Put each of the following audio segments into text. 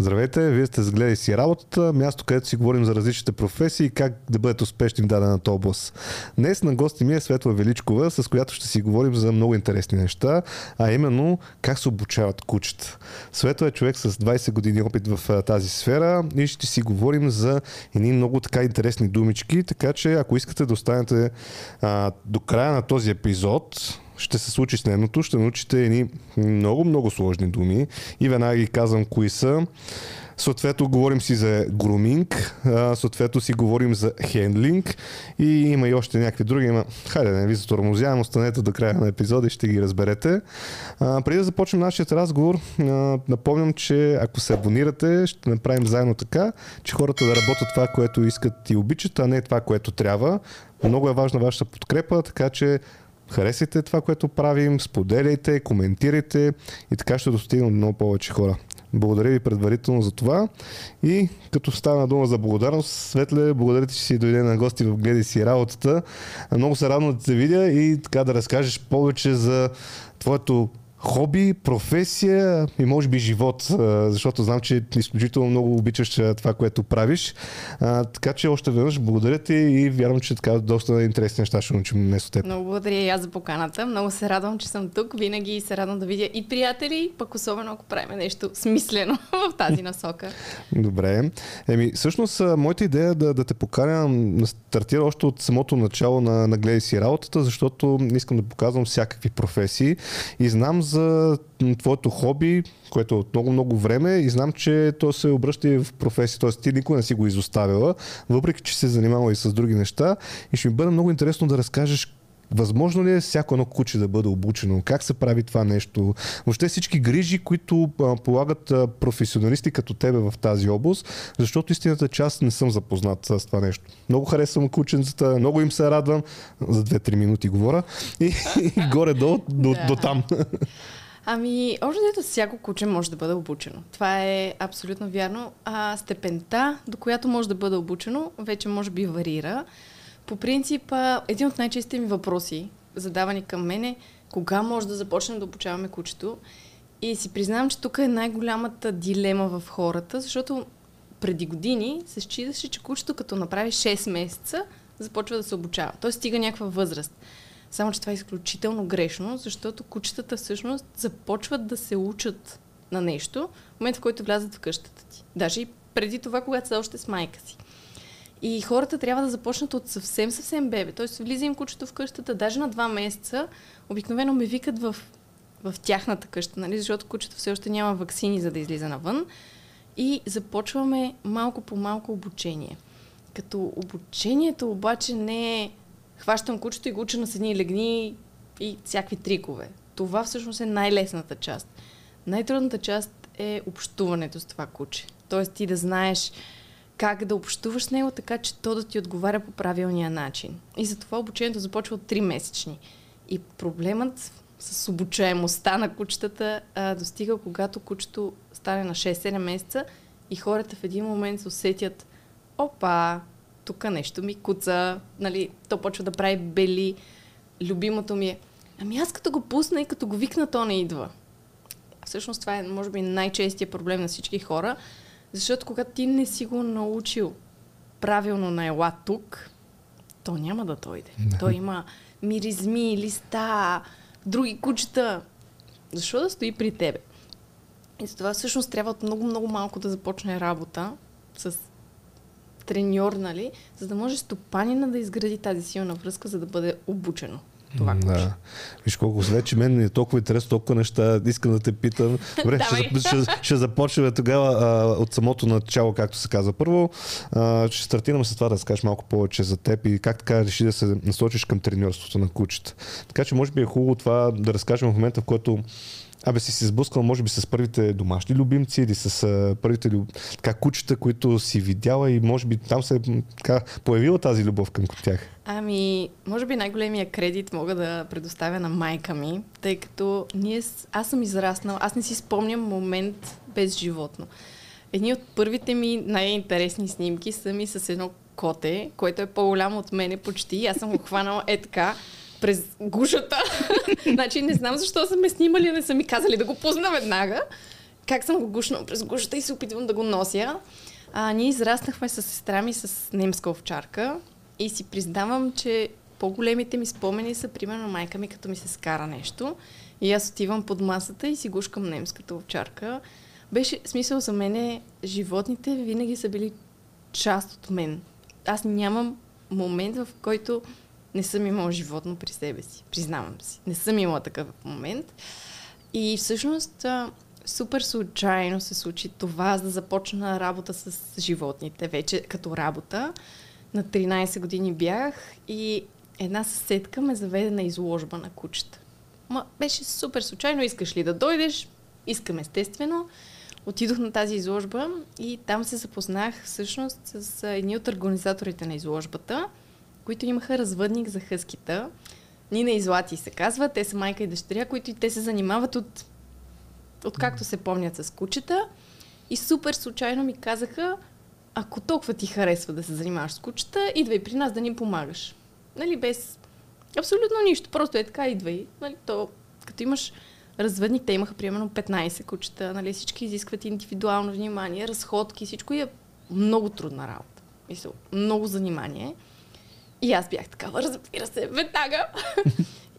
Здравейте, вие сте загледали си работата, място, където си говорим за различните професии и как да бъдете успешни в дадената област. Днес на гости ми е Светла Величкова, с която ще си говорим за много интересни неща, а именно как се обучават кучета. Светла е човек с 20 години опит в тази сфера и ще си говорим за едни много така интересни думички, така че ако искате да останете до края на този епизод, ще се случи следното, ще научите едни много сложни думи и веднага ги казвам кои са. Съответно говорим си за груминг, съответно си говорим за хендлинг и има и още някакви други, но хайде да не ви затормозявам, останете до края на епизода и ще ги разберете. Преди да започнем нашия разговор, напомням, че ако се абонирате, ще направим заедно така, че хората да работят това, което искат и обичат, а не това, което трябва. Много е важна вашата подкрепа, така че харесайте това, което правим, споделяйте, коментирайте и така ще достигнем много повече хора. Благодаря ви предварително за това и като стана дума за благодарност, Светле, благодаря ти, че си дойде на гости в Гледай си работата. Много се радвам да те видя и така да разкажеш повече за твоето хоби, професия и може би живот, защото знам, че изключително много обичаш това, което правиш. Така че още веднъж благодаря ти и вярвам, че така доста интересни неща ще научим днес от теб. Много благодаря и аз за поканата. Много се радвам, че съм тук. Винаги се радвам да видя и приятели, пък особено ако правим нещо смислено в тази насока. Добре. Еми, всъщност, моята идея да те поканя стартира още от самото начало на Гледай си работата, защото искам да показвам всякакви професии и знам за твоето хоби, което е от много време и знам, че то се обръща и в професия, т.е. ти никога не си го изоставила, въпреки че се занимава и с други неща и ще ми бъде много интересно да разкажеш възможно ли е всяко едно куче да бъде обучено, как се прави това нещо, въобще всички грижи, които полагат професионалисти като тебе в тази област, защото истината част не съм запознат с това нещо. Много харесвам кученцата, много им се радвам, за 2-3 минути говоря и горе-долу до там. Ами, общо дето всяко куче може да бъде обучено. Това е абсолютно вярно. А степента, до която може да бъде обучено, вече може би варира. По принцип, един от най-честите ми въпроси, задавани към мен е кога може да започнем да обучаваме кучето. И си признавам, че тук е най-голямата дилема в хората, защото преди години се считаше, че кучето като направи 6 месеца започва да се обучава. Той стига някаква възраст. Само че това е изключително грешно, защото кучетата всъщност започват да се учат на нещо в момента, в който влязат в къщата ти. Даже и преди това, когато са още с майка си. И хората трябва да започнат от съвсем бебе. Тоест влиза им кучето в къщата, даже на 2 месеца, обикновено ме викат в тяхната къща, нали? Защото кучето все още няма ваксини, за да излиза навън. И започваме малко по малко обучение. Като обучението обаче не е хващам кучето и го уча на седни легни и всякакви трикове. Това всъщност е най-лесната част. Най-трудната част е общуването с това куче. Тоест ти да знаеш как да общуваш с него, така че то да ти отговаря по правилния начин. И затова обучението започва от 3-месечни. И проблемът с обучаемостта на кучетата достига, когато кучето стане на 6-7 месеца и хората в един момент се усетят опа, тук нещо ми куца, нали, то почва да прави бели, любимото ми е. Ами аз като го пусна и като го викна, то не идва. Всъщност това е, може би, най-честия проблем на всички хора, защото когато ти не си го научил правилно на ела тук, то няма да дойде. Той има миризми, листа, други кучета. Защо да стои при тебе? И за това всъщност трябва от много малко да започне работа с треньор, нали, за да може стопанина да изгради тази силна връзка, за да бъде обучено това куче. Да. Виж колко след, че мен е толкова интересно, толкова неща, искам да те питам. Добре, ще започнем тогава от самото начало, както се казва. Първо, ще стартирам с това да разкажеш малко повече за теб и как така реши да се насочиш към треньорството на кучета. Така че може би е хубаво това да разкажем в момента, в който си се сблъскал, може би, с първите домашни любимци или с първите кучета, които си видяла и може би там се появила тази любов към тях. Ами, може би най-големия кредит мога да предоставя на майка ми, тъй като аз съм израснала, аз не си спомням момент без животно. Едни от първите ми най-интересни снимки са ми с едно коте, което е по-голямо от мене почти. Аз съм го хванала така. През гушата. Значи не знам защо са ме снимали, не са ми казали да го пусна веднага. как съм го гушнала през гушата и се опитвам да го нося. Ние израснахме с сестра ми с немска овчарка и си признавам, че по-големите ми спомени са, примерно, майка ми като ми се скара нещо и аз отивам под масата и си гушкам немската овчарка. Беше смисъл за мене, животните винаги са били част от мен. Аз нямам момент, в който не съм имала животно при себе си. Признавам си. Не съм имала такъв момент. И всъщност супер случайно се случи това, за да започна работа с животните. Вече като работа. На 13 години бях и една съседка ме заведе на изложба на кучета. Ма беше супер случайно. Искаш ли да дойдеш? Искам, естествено. Отидох на тази изложба и там се запознах всъщност с едни от организаторите на изложбата, които имаха развъдник за хъскита. Нина и Злати се казва. Те са майка и дъщеря, които и те се занимават от както се помнят с кучета. И супер случайно ми казаха: ако толкова ти харесва да се занимаваш с кучета, идвай при нас да ни помагаш. Нали, без абсолютно нищо. Просто е така, идвай. Нали, то, като имаш развъдник, те имаха примерно 15 кучета. Нали, всички изискват индивидуално внимание, разходки, всичко е много трудна работа. Мисля, много занимание. И аз бях такава, разбира се, веднага.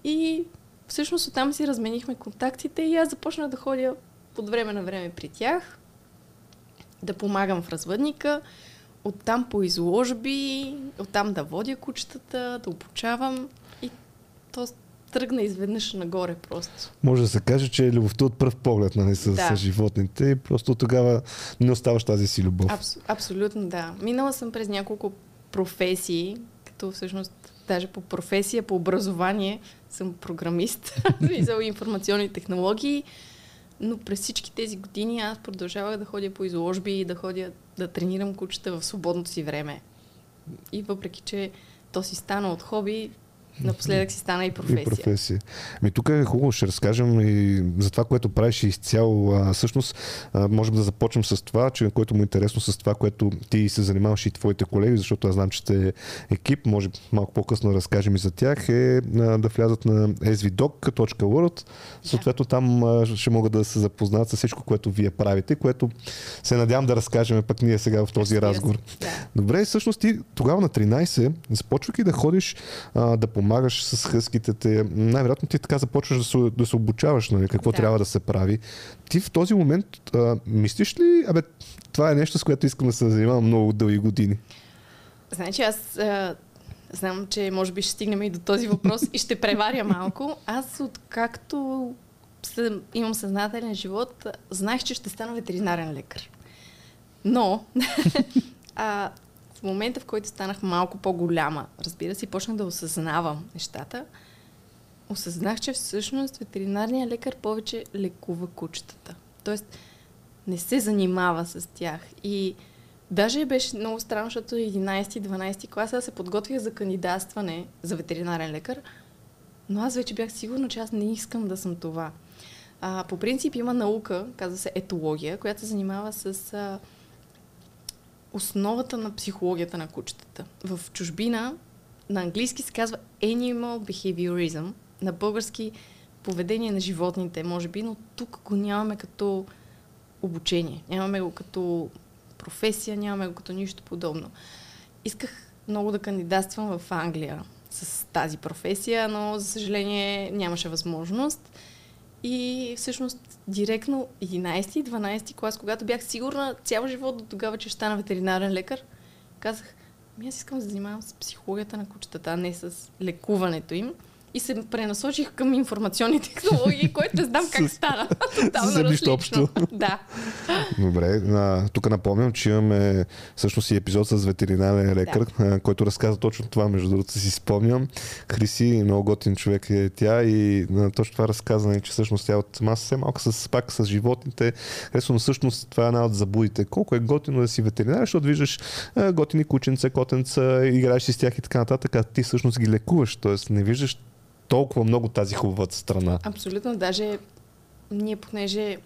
И всъщност оттам си разменихме контактите и аз започнах да ходя от време на време при тях, да помагам в развъдника, оттам по изложби, оттам да водя кучетата, да обучавам и то тръгна изведнъж нагоре просто. Може да се каже, че е любовта от пръв поглед, нали, с животните и просто тогава не оставаш тази си любов. Абсолютно, да. Минала съм през няколко професии, като всъщност даже по професия, по образование съм програмист за информационни технологии. Но през всички тези години аз продължавах да ходя по изложби и да ходя да тренирам кучета в свободното си време. И въпреки, че то си стана от хобби, напоследък си стана и професия. Ами тук е хубаво, ще разкажем и за това, което правиш изцяло. Всъщност, можем да започнем с това, че, което му е интересно, с това, което ти се занимаваш и твоите колеги, защото аз знам, че сте екип, може малко по-късно да разкажем и за тях, е да влязат на svidoc.world. Съответно там ще могат да се запознаят с всичко, което вие правите, което се надявам да разкажем пък ние сега в този разговор. Добре, всъщност ти тогава на 13, започвайки да ходиш да помагаш с хъските те, най-вероятно ти така започваш да се обучаваш, нали, какво трябва да се прави. Ти в този момент мислиш ли, това е нещо, с което искам да се занимавам много дълги години? Значи аз знам, че може би ще стигнем и до този въпрос и ще преваря малко. Аз откакто имам съзнателен живот, знаех, че ще стана ветеринарен лекар. Но в момента, в който станах малко по-голяма, разбира се, почнах да осъзнавам нещата, осъзнах, че всъщност ветеринарният лекар повече лекува кучетата. Тоест, не се занимава с тях. И даже беше много странно, защото 11-12 класа се подготвих за кандидатстване за ветеринарен лекар, но аз вече бях сигурна, че аз не искам да съм това. По принцип има наука, казва се етология, която се занимава с основата на психологията на кучетата. В чужбина на английски се казва Animal Behaviorism, на български поведение на животните, може би, но тук го нямаме като обучение, нямаме го като професия, нямаме го като нищо подобно. Исках много да кандидатствам в Англия с тази професия, но за съжаление нямаше възможност. И всъщност директно 11-12 клас, когато бях сигурна цял живот до тогава, че ще стана ветеринарен лекар, казах: аз искам да се занимавам с психологията на кучетата, а не с лекуването им. И се пренасочих към информационни технологии, което не знам как стана. Тотално различно. Да. Добре, тук напомням, че имаме всъщност и епизод с ветеринарен лекар, който разказа точно това, между другото си спомням. Хриси, много готин човек е тя и точно това разказване, че всъщност тя от маса малка пак с животните. Харесвам, всъщност това е една от заблудите. Колко е готино да си ветеринар, защото виждаш готини кученца, котенца, играеш си с тях и така нататък, а ти всъщност ги лекуваш, т.е. не виждаш толкова много тази хубавата страна. Абсолютно, даже ние, понеже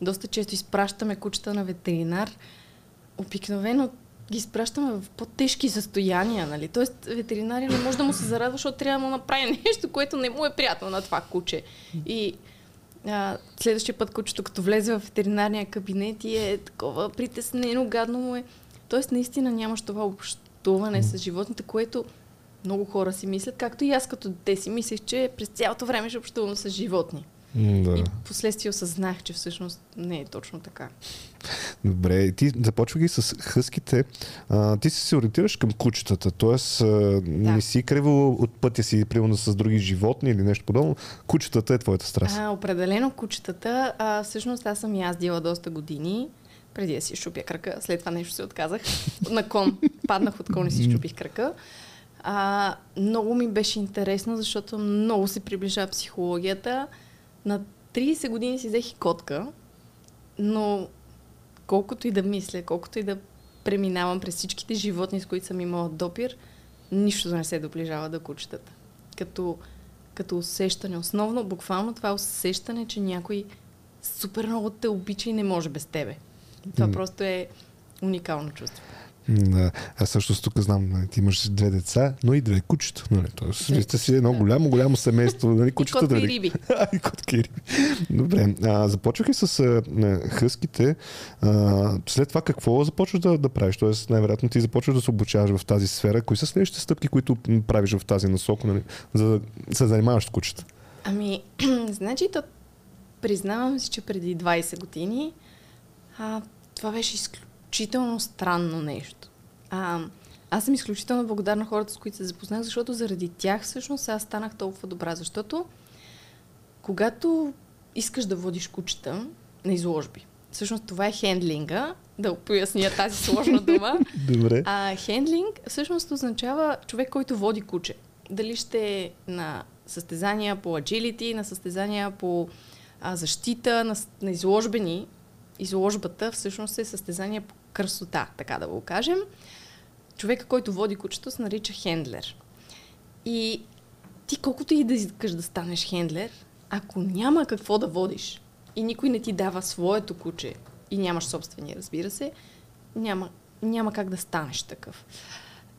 доста често изпращаме кучета на ветеринар, обикновено ги изпращаме в по-тежки състояния, нали? Тоест ветеринария не може да му се зарадва, защото трябва да му направи нещо, което не му е приятно на това куче. И следващия път кучето, като влезе в ветеринарния кабинет и е такова притеснено, гадно му е. Тоест, наистина нямаш това общуване с животните, което много хора си мислят, както и аз като дете си мислех, че през цялото време ще общувам с животни. Да. И последствие осъзнах, че всъщност не е точно така. Добре, ти започвайки с хъските, ти се ориентираш към кучетата, т.е. не си кривала от пътя си, примерно с други животни или нещо подобно. Кучетата е твоята страст. Определено кучетата. Всъщност аз съм яздила доста години, преди да си щупя крака, след това нещо се отказах. На кон, паднах от кон и си щупих крака. Много ми беше интересно, защото много се приближава психологията. На 30 години си взех и котка, но колкото и да мисля, колкото и да преминавам през всичките животни, с които съм имала допир, нищо не се доближава до кучетата. Като усещане. Основно, буквално това усещане, че някой супер много те обича и не може без тебе. Това просто е уникално чувство. Да. Аз също тук знам, ти имаш две деца, но и две кучета. Нали? Тоест, вие сте си едно голямо семейство. Нали? Кучета, и котки и риби. И котки и риби. Добре. Започвах и с хъските. След това какво започваш да правиш? Тоест, най-вероятно ти започваш да се обучаваш в тази сфера. Кои са следващите стъпки, които правиш в тази насока, нали? За да се занимаваш с кучета? Значи, признавам си, че преди 20 години това беше изключително странно нещо. Аз съм изключително благодарна хората, с които се запознах, защото заради тях всъщност аз станах толкова добра, защото когато искаш да водиш кучета на изложби, всъщност това е хендлинга, да поясня тази сложна дума. Добре. Хендлинг всъщност означава човек, който води куче. Дали ще на състезания по agility, на състезания по защита, на изложбени. Изложбата всъщност е състезание по красота, така да го кажем. Човека, който води кучето, се нарича хендлер. И ти колкото и да искаш да станеш хендлер, ако няма какво да водиш и никой не ти дава своето куче и нямаш собствения, разбира се, няма как да станеш такъв.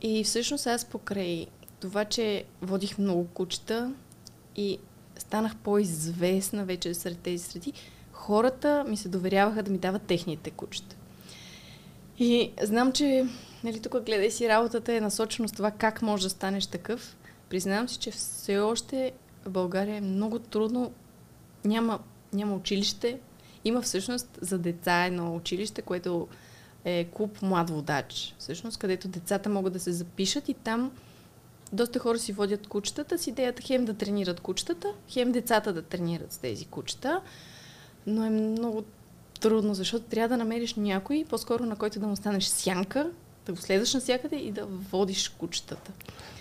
И всъщност аз покрай това, че водих много кучета и станах по-известна вече сред тези среди, хората ми се доверяваха да ми дават техните кучета. И знам, че нали, тук гледай си работата е насочено с това как можеш да станеш такъв. Признавам си, че все още в България е много трудно. Няма училище. Има всъщност за деца едно училище, което е клуб Млад водач. Всъщност, където децата могат да се запишат и там доста хора си водят кучетата с идеята хем да тренират кучетата, хем децата да тренират с тези кучета. Но е много трудно, защото трябва да намериш някой, по-скоро на който да му станеш сянка, да го следваш навсякъде и да водиш кучетата.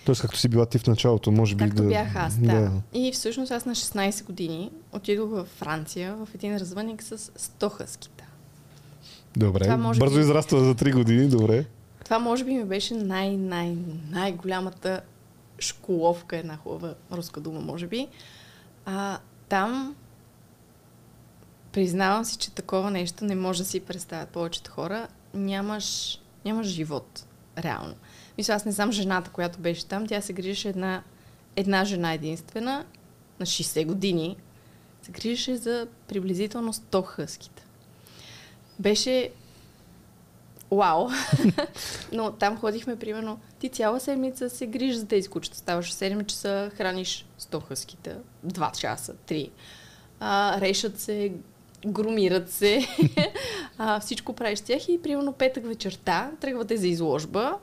Тоест, както си била ти в началото, може би както да... бях аз, да. И всъщност аз на 16 години отидох във Франция в един развънник с 100 хъскита. Добре, бързо израства за 3 години, добре. Това може би ми беше най-голямата школовка, една хубава руска дума, може би. Там... Признавам си, че такова нещо не може да си представят повечето хора. Нямаш живот, реално. Мисля, аз не знам жената, която беше там. Тя се грижеше една жена единствена, на 60 години. Се грижеше за приблизително 100 хъските. Беше вау! Но там ходихме, примерно, ти цяла седмица се грижиш за тези кучета. Ставаш в 7 часа, храниш 100 хъските. 2 часа, 3. Решат се, грумират се, всичко правиш с тях и примерно петък вечерта тръгвате за изложба,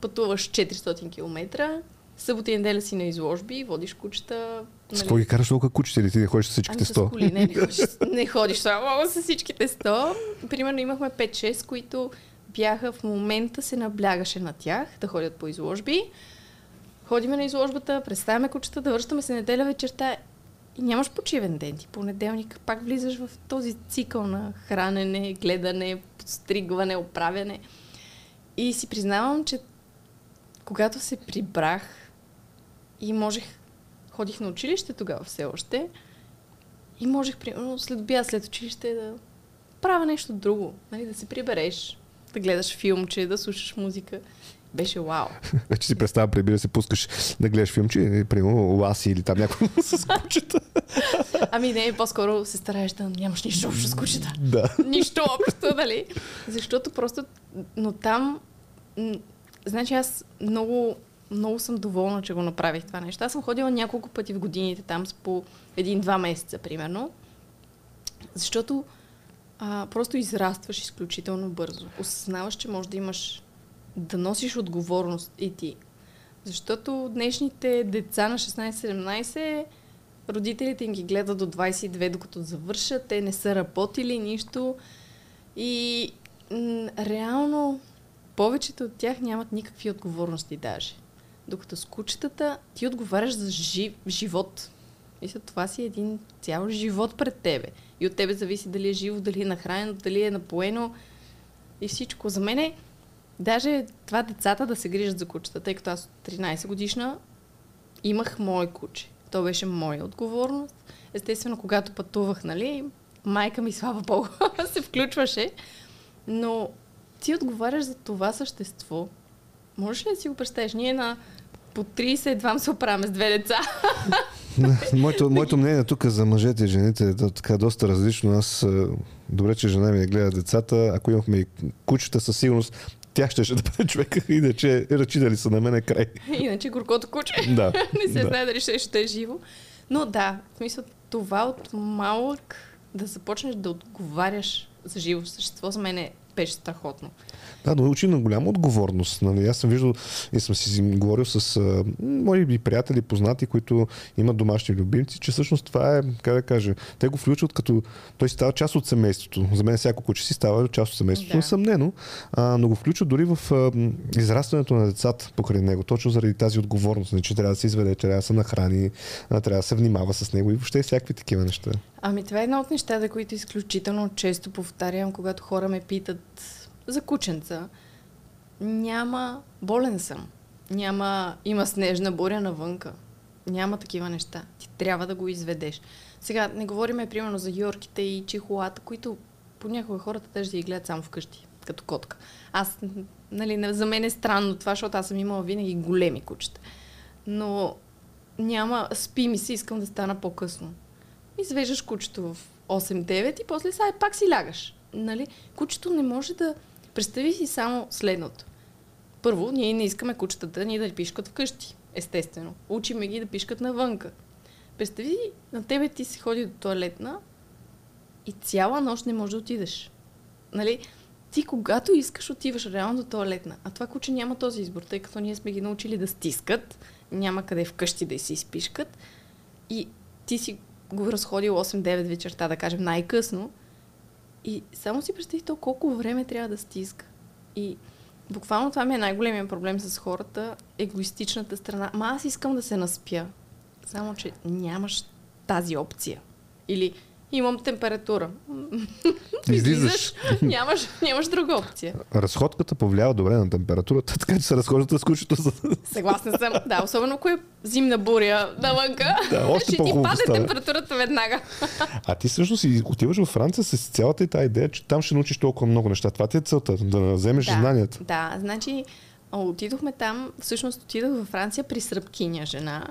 пътуваш 400 км, събота и неделя си на изложби, водиш кучета. С кой ги караш толкова кучета или ти не ходиш с всичките 100? С коли, не ходиш само с всичките 100. Примерно имахме 5-6, които бяха в момента се наблягаше на тях да ходят по изложби. Ходиме на изложбата, представяме кучета, да връщаме се неделя вечерта. И нямаш почивен ден. Ти понеделник пак влизаш в този цикъл на хранене, гледане, подстригване, оправяне. И си признавам, че когато се прибрах и ходих на училище тогава все още и можех, примерно, след училище да правя нещо друго. Нали, да се прибереш, да гледаш филмче, да слушаш музика. Беше вау. Вече си представя, прибира се, пускаш да гледаш филмче, примерно Ласи или там някой с кучета. Ами не, по-скоро се стараеш да нямаш нищо общо с кучета. Да. Нищо общо, нали? Защото просто, но там, значи аз много съм доволна, че го направих това нещо. Аз съм ходила няколко пъти в годините там по 1-2 месеца, примерно. Защото просто израстваш изключително бързо. Осъзнаваш, че можеш да имаш, да носиш отговорност и ти. Защото днешните деца на 16-17, родителите им ги гледат до 22, докато завършат, те не са работили нищо и реално повечето от тях нямат никакви отговорности даже. Докато с кучетата ти отговаряш за живот. Мисля, това си един цял живот пред тебе. И от тебе зависи дали е живо, дали е нахранено, дали е напоено и всичко. За мен е даже това децата да се грижат за кучета, тъй като аз от 13 годишна имах мое куче. То беше моя отговорност. Естествено, когато пътувах, нали, майка ми, слава богу, се включваше. Но ти отговаряш за това същество. Можеш ли да си го представиш? Ние на по 30 едва се оправяме с 2 деца. Моето мнение тук за мъжете и жените е така доста различно. Аз, добре, че жена ми не гледа децата. Ако имахме и кучета, със сигурност тя ще да бъде човека, иначе ръчидали са на мен е край. Иначе горкото куче. Да, не се знае дали ще е живо. Но да, в смисъл това от малък да започнеш да отговаряш за живо същество, за мен е беше страхотно. Да, но учи на голяма отговорност. Нали? Аз съм виждал и съм си говорил с мои приятели, познати, които имат домашни любимци, че всъщност това е, как да кажа, те го включват като той става част от семейството. За мен всяко куче си става част от семейството, да. Несъмнено, но го включват дори в израстването на децата покрай него, точно заради тази отговорност, че трябва да се изведе, трябва да се нахрани, трябва да се внимава с него и въобще всякакви такива неща. Ами това е едно от нещата, които изключително често повтарям, когато хора ме питат за кученца. Няма, болен съм. Няма, има снежна буря навънка. Няма такива неща. Ти трябва да го изведеш. Сега не говорим примерно за йорките и чихуата, които понякога хората даже ги гледат само вкъщи, като котка. Аз, нали, за мен е странно това, защото аз съм имала винаги големи кучета. Но няма, спи ми се, искам да стана по-късно. Извеждаш кучето в 8-9 и после сега пак си лягаш. Нали? Кучето не може да... Представи си само следното. Първо, ние не искаме кучетата ни да пишкат вкъщи. Естествено. Учиме ги да пишкат навънка. Представи, на тебе ти си ходи до тоалетна и цяла нощ не можеш да отидеш. Нали? Ти когато искаш, отиваш реално до тоалетна. А това куче няма този избор, тъй като ние сме ги научили да стискат. Няма къде вкъщи да си изпишкат. И ти си го разходил 8-9 вечерта, да кажем, най-късно. И само си представих то колко време трябва да стиска. И буквално това ми е най-големият проблем с хората, егоистичната страна. Ма аз искам да се наспя. Само, че нямаш тази опция. Или имам температура. Излизаш. нямаш друга опция. Разходката повлиява добре на температурата, така че се разхождат с кучето. Съгласна съм. Да, особено ако е зимна буря навънка, да, ще ти паде температурата веднага. А ти всъщност отиваш във Франция с цялата и тази идея, че там ще научиш толкова много неща. Това ти е целта, да вземеш знанията. Да, значи отидохме там, всъщност отидох във Франция при сръбкиня жена,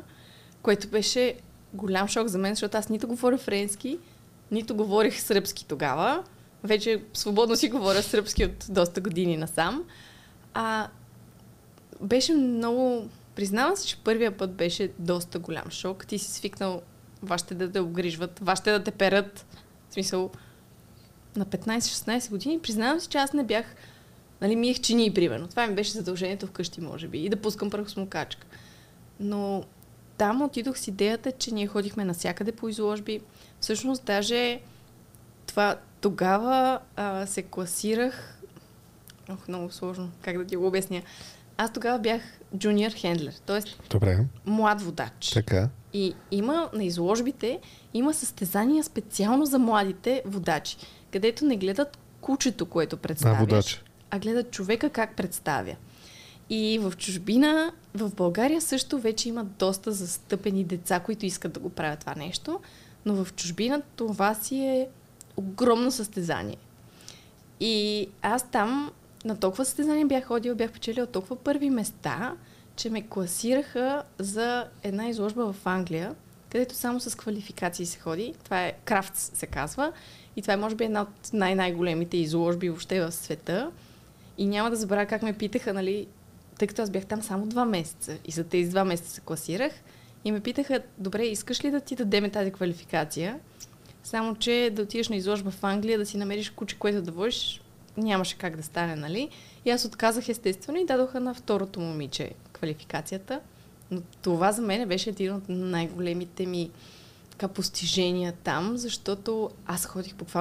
което беше голям шок за мен, защото аз нито говоря френски, нито говорих сръбски тогава. Вече свободно си говоря сръбски от доста години насам. Беше много... Признавам се, че първия път беше доста голям шок. Ти си свикнал вашите да те обгрижват, вашите да те перат. В смисъл, на 15-16 години признавам се, че аз не бях... Нали, миех чинии, примерно. Това ми беше задължението вкъщи, може би. И да пускам прахосмукачка. Но там отидох с идеята, че ние ходихме навсякъде по изложби. Всъщност даже това тогава се класирах... Ох, много сложно, как да ти го обясня. Аз тогава бях джуниор хендлер, т.е. млад водач. Така. И има на изложбите, има състезания специално за младите водачи, където не гледат кучето, което представяш, а гледат човека как представя. И в чужбина, в България също вече има доста застъпени деца, които искат да го правят това нещо, но в чужбина това си е огромно състезание. И аз там на толкова състезания бях ходила, бях печелила толкова първи места, че ме класираха за една изложба в Англия, където само с квалификации се ходи. Това е Crafts, се казва. И това е, може би, една от най-големите изложби въобще в света. И няма да забравя как ме питаха, нали, тъй като аз бях там само 2 месеца. И за тези 2 месеца се класирах. И ме питаха, добре, искаш ли да ти дадем тази квалификация? Само, че да отидеш на изложба в Англия, да си намериш куче, което да водиш, нямаше как да стане, нали? И аз отказах, естествено, и дадоха на второто момиче квалификацията. Но това за мен беше един от най-големите ми постижения там, защото аз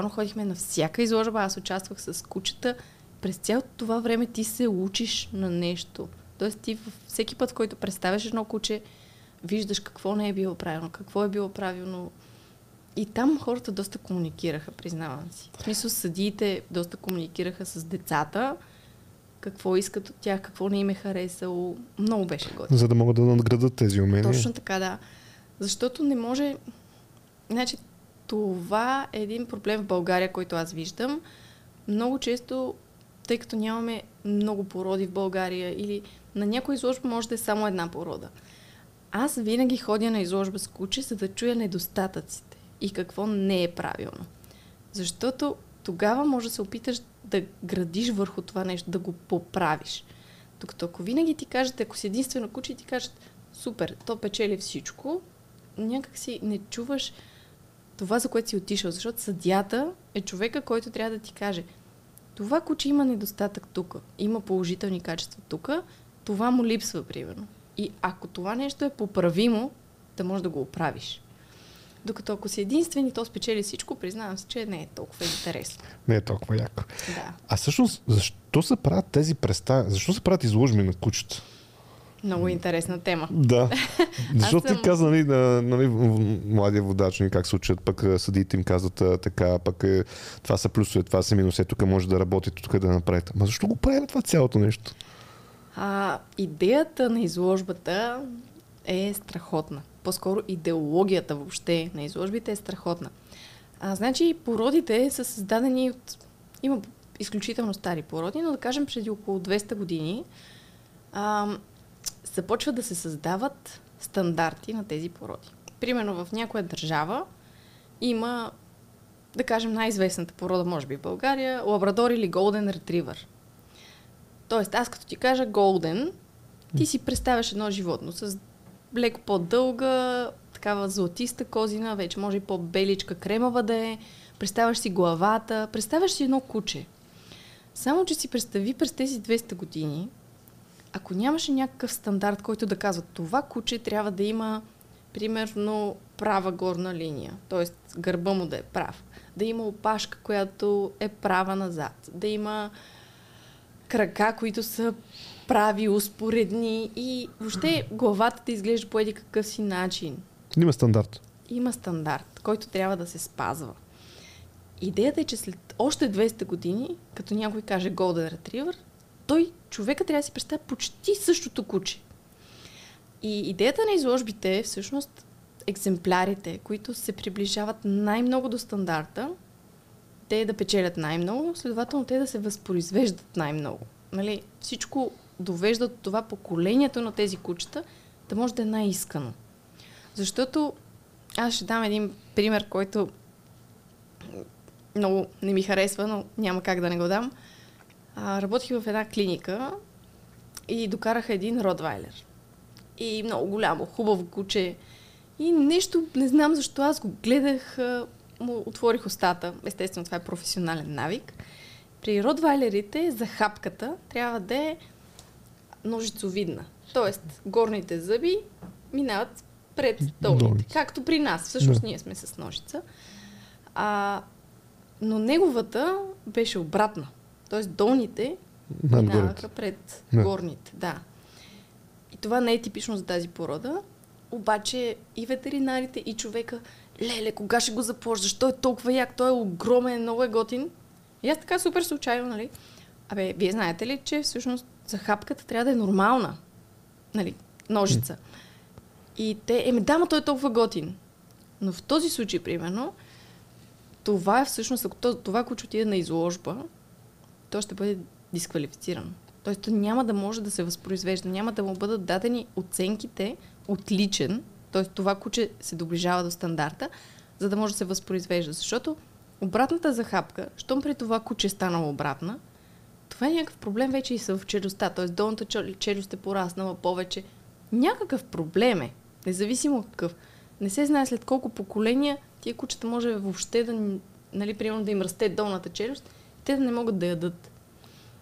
ходихме на всяка изложба, аз участвах с кучета. През цялото това време ти се учиш на нещо. Тоест ти всеки път, в който представяш едно куче, виждаш какво не е било правилно, какво е било правилно. И там хората доста комуникираха, признавам си. В смисъл, съдиите доста комуникираха с децата, какво искат от тях, какво не им е харесало. Много беше готино. За да могат да надградат тези умения. Точно така, да. Защото не може... Значи, това е един проблем в България, който аз виждам. Много често, тъй като нямаме много породи в България или на някоя изложба може да е само една порода. Аз винаги ходя на изложба с куче, за да чуя недостатъците и какво не е правилно. Защото тогава може да се опиташ да градиш върху това нещо, да го поправиш. Докато ако винаги ти кажат, ако си единствено куче и ти кажат, супер, то печели всичко, някак си не чуваш това, за което си отишъл. Защото съдията е човека, който трябва да ти каже, това куче има недостатък тук, има положителни качества тук, това му липсва, примерно. И ако това нещо е поправимо, да можеш да го оправиш. Докато ако си единствен и то спечели всичко, признавам се, че не е толкова интересно. Не е толкова яко. Да. А всъщност, защо се правят тези представи? Защо се правят изложби на кучета? Много интересна тема. Да. Защото ти каза, нали, младия водач, как се учат, пък съдиите им казват така, пък това са плюсове, това са минуси, тук може да работите, тук да направите. Ма защо го правим това цялото нещо? Идеята на изложбата е страхотна. По-скоро идеологията въобще на изложбите е страхотна. Значи породите са създадени от... Има изключително стари породи, но да кажем преди около 200 години започват да се създават стандарти на тези породи. Примерно в някоя държава има, да кажем, най-известната порода, може би в България, лабрадор или голден ретривър. Тоест, аз като ти кажа голден, ти си представяш едно животно с леко по-дълга, такава златиста козина, вече може и по-беличка, кремава да е, представяш си главата, представяш си едно куче. Само, че си представи през тези 200 години, ако нямаше някакъв стандарт, който да казва, това куче трябва да има примерно права горна линия, т.е. гърба му да е прав, да има опашка, която е права назад, да има крака, които са прави, успоредни и въобще главата да изглежда по един какъв си начин. Има стандарт. Има стандарт, който трябва да се спазва. Идеята е, че след още 200 години, като някой каже Golden Retriever, човека трябва да си представя почти същото куче. И идеята на изложбите е всъщност екземплярите, които се приближават най-много до стандарта, те да печелят най-много, следователно те да се възпроизвеждат най-много. Нали? Всичко довежда от това поколението на тези кучета да може да е най-искано. Защото аз ще дам един пример, който много не ми харесва, но няма как да не го дам. Работих в една клиника и докараха един ротвайлер. И много голямо, хубаво куче. И нещо, не знам защо, аз го гледах, му отворих устата. Естествено, това е професионален навик. При ротвайлерите захапката трябва да е ножицовидна. Тоест, горните зъби минават пред долните. Както при нас. Всъщност, ние сме с ножица. Но неговата беше обратна. Тоест, долните минаваха пред горните. Да. И това не е типично за тази порода. Обаче и ветеринарите, и човека, леле, кога ще го започна? Защо е толкова як? Той е огромен, много е готин. И аз така супер случайно, нали? Вие знаете ли, че всъщност захапката трябва да е нормална? Нали? Ножица. И те, да, ма той е толкова готин. Но в този случай, примерно, това е всъщност, ако това куче отиде на изложба, то ще бъде дисквалифицирано. Тоест, няма да може да се възпроизвежда, няма да му бъдат дадени оценките отличен, Тоест това куче се доближава до стандарта, за да може да се възпроизвежда. Защото обратната захапка, щом при това куче е станало обратна, това е някакъв проблем вече и в челюстта. Т.е. долната челюст е пораснала повече. Някакъв проблем е, независимо какъв. Не се знае след колко поколения тия кучета може въобще да, нали, примерно да им расте долната челюст и те да не могат да ядат.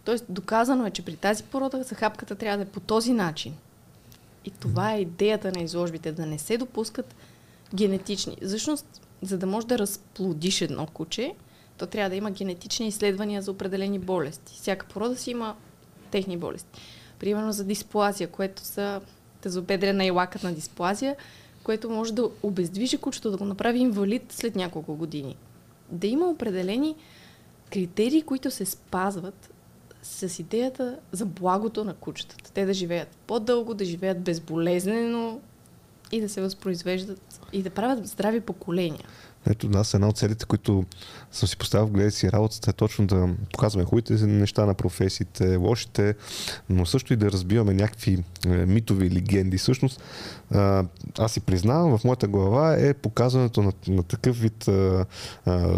Тоест доказано е, че при тази порода захапката трябва да е по този начин. И това е идеята на изложбите, да не се допускат генетични. Всъщност, за да можеш да разплодиш едно куче, то трябва да има генетични изследвания за определени болести. Всяка порода си има техни болести. Примерно за дисплазия, което са тазобедрена и лакътна дисплазия, което може да обездвижи кучето, да го направи инвалид след няколко години. Да има определени критерии, които се спазват с идеята за благото на кучетата. Те да живеят по-дълго, да живеят безболезнено и да се възпроизвеждат и да правят здрави поколения. Ето, да, една от целите, които съм си поставил в гледа си работата, е точно да показваме хубавите неща на професиите, лошите, но също и да разбиваме някакви митови легенди. Всъщност, аз си признавам, в моята глава е показването на такъв вид,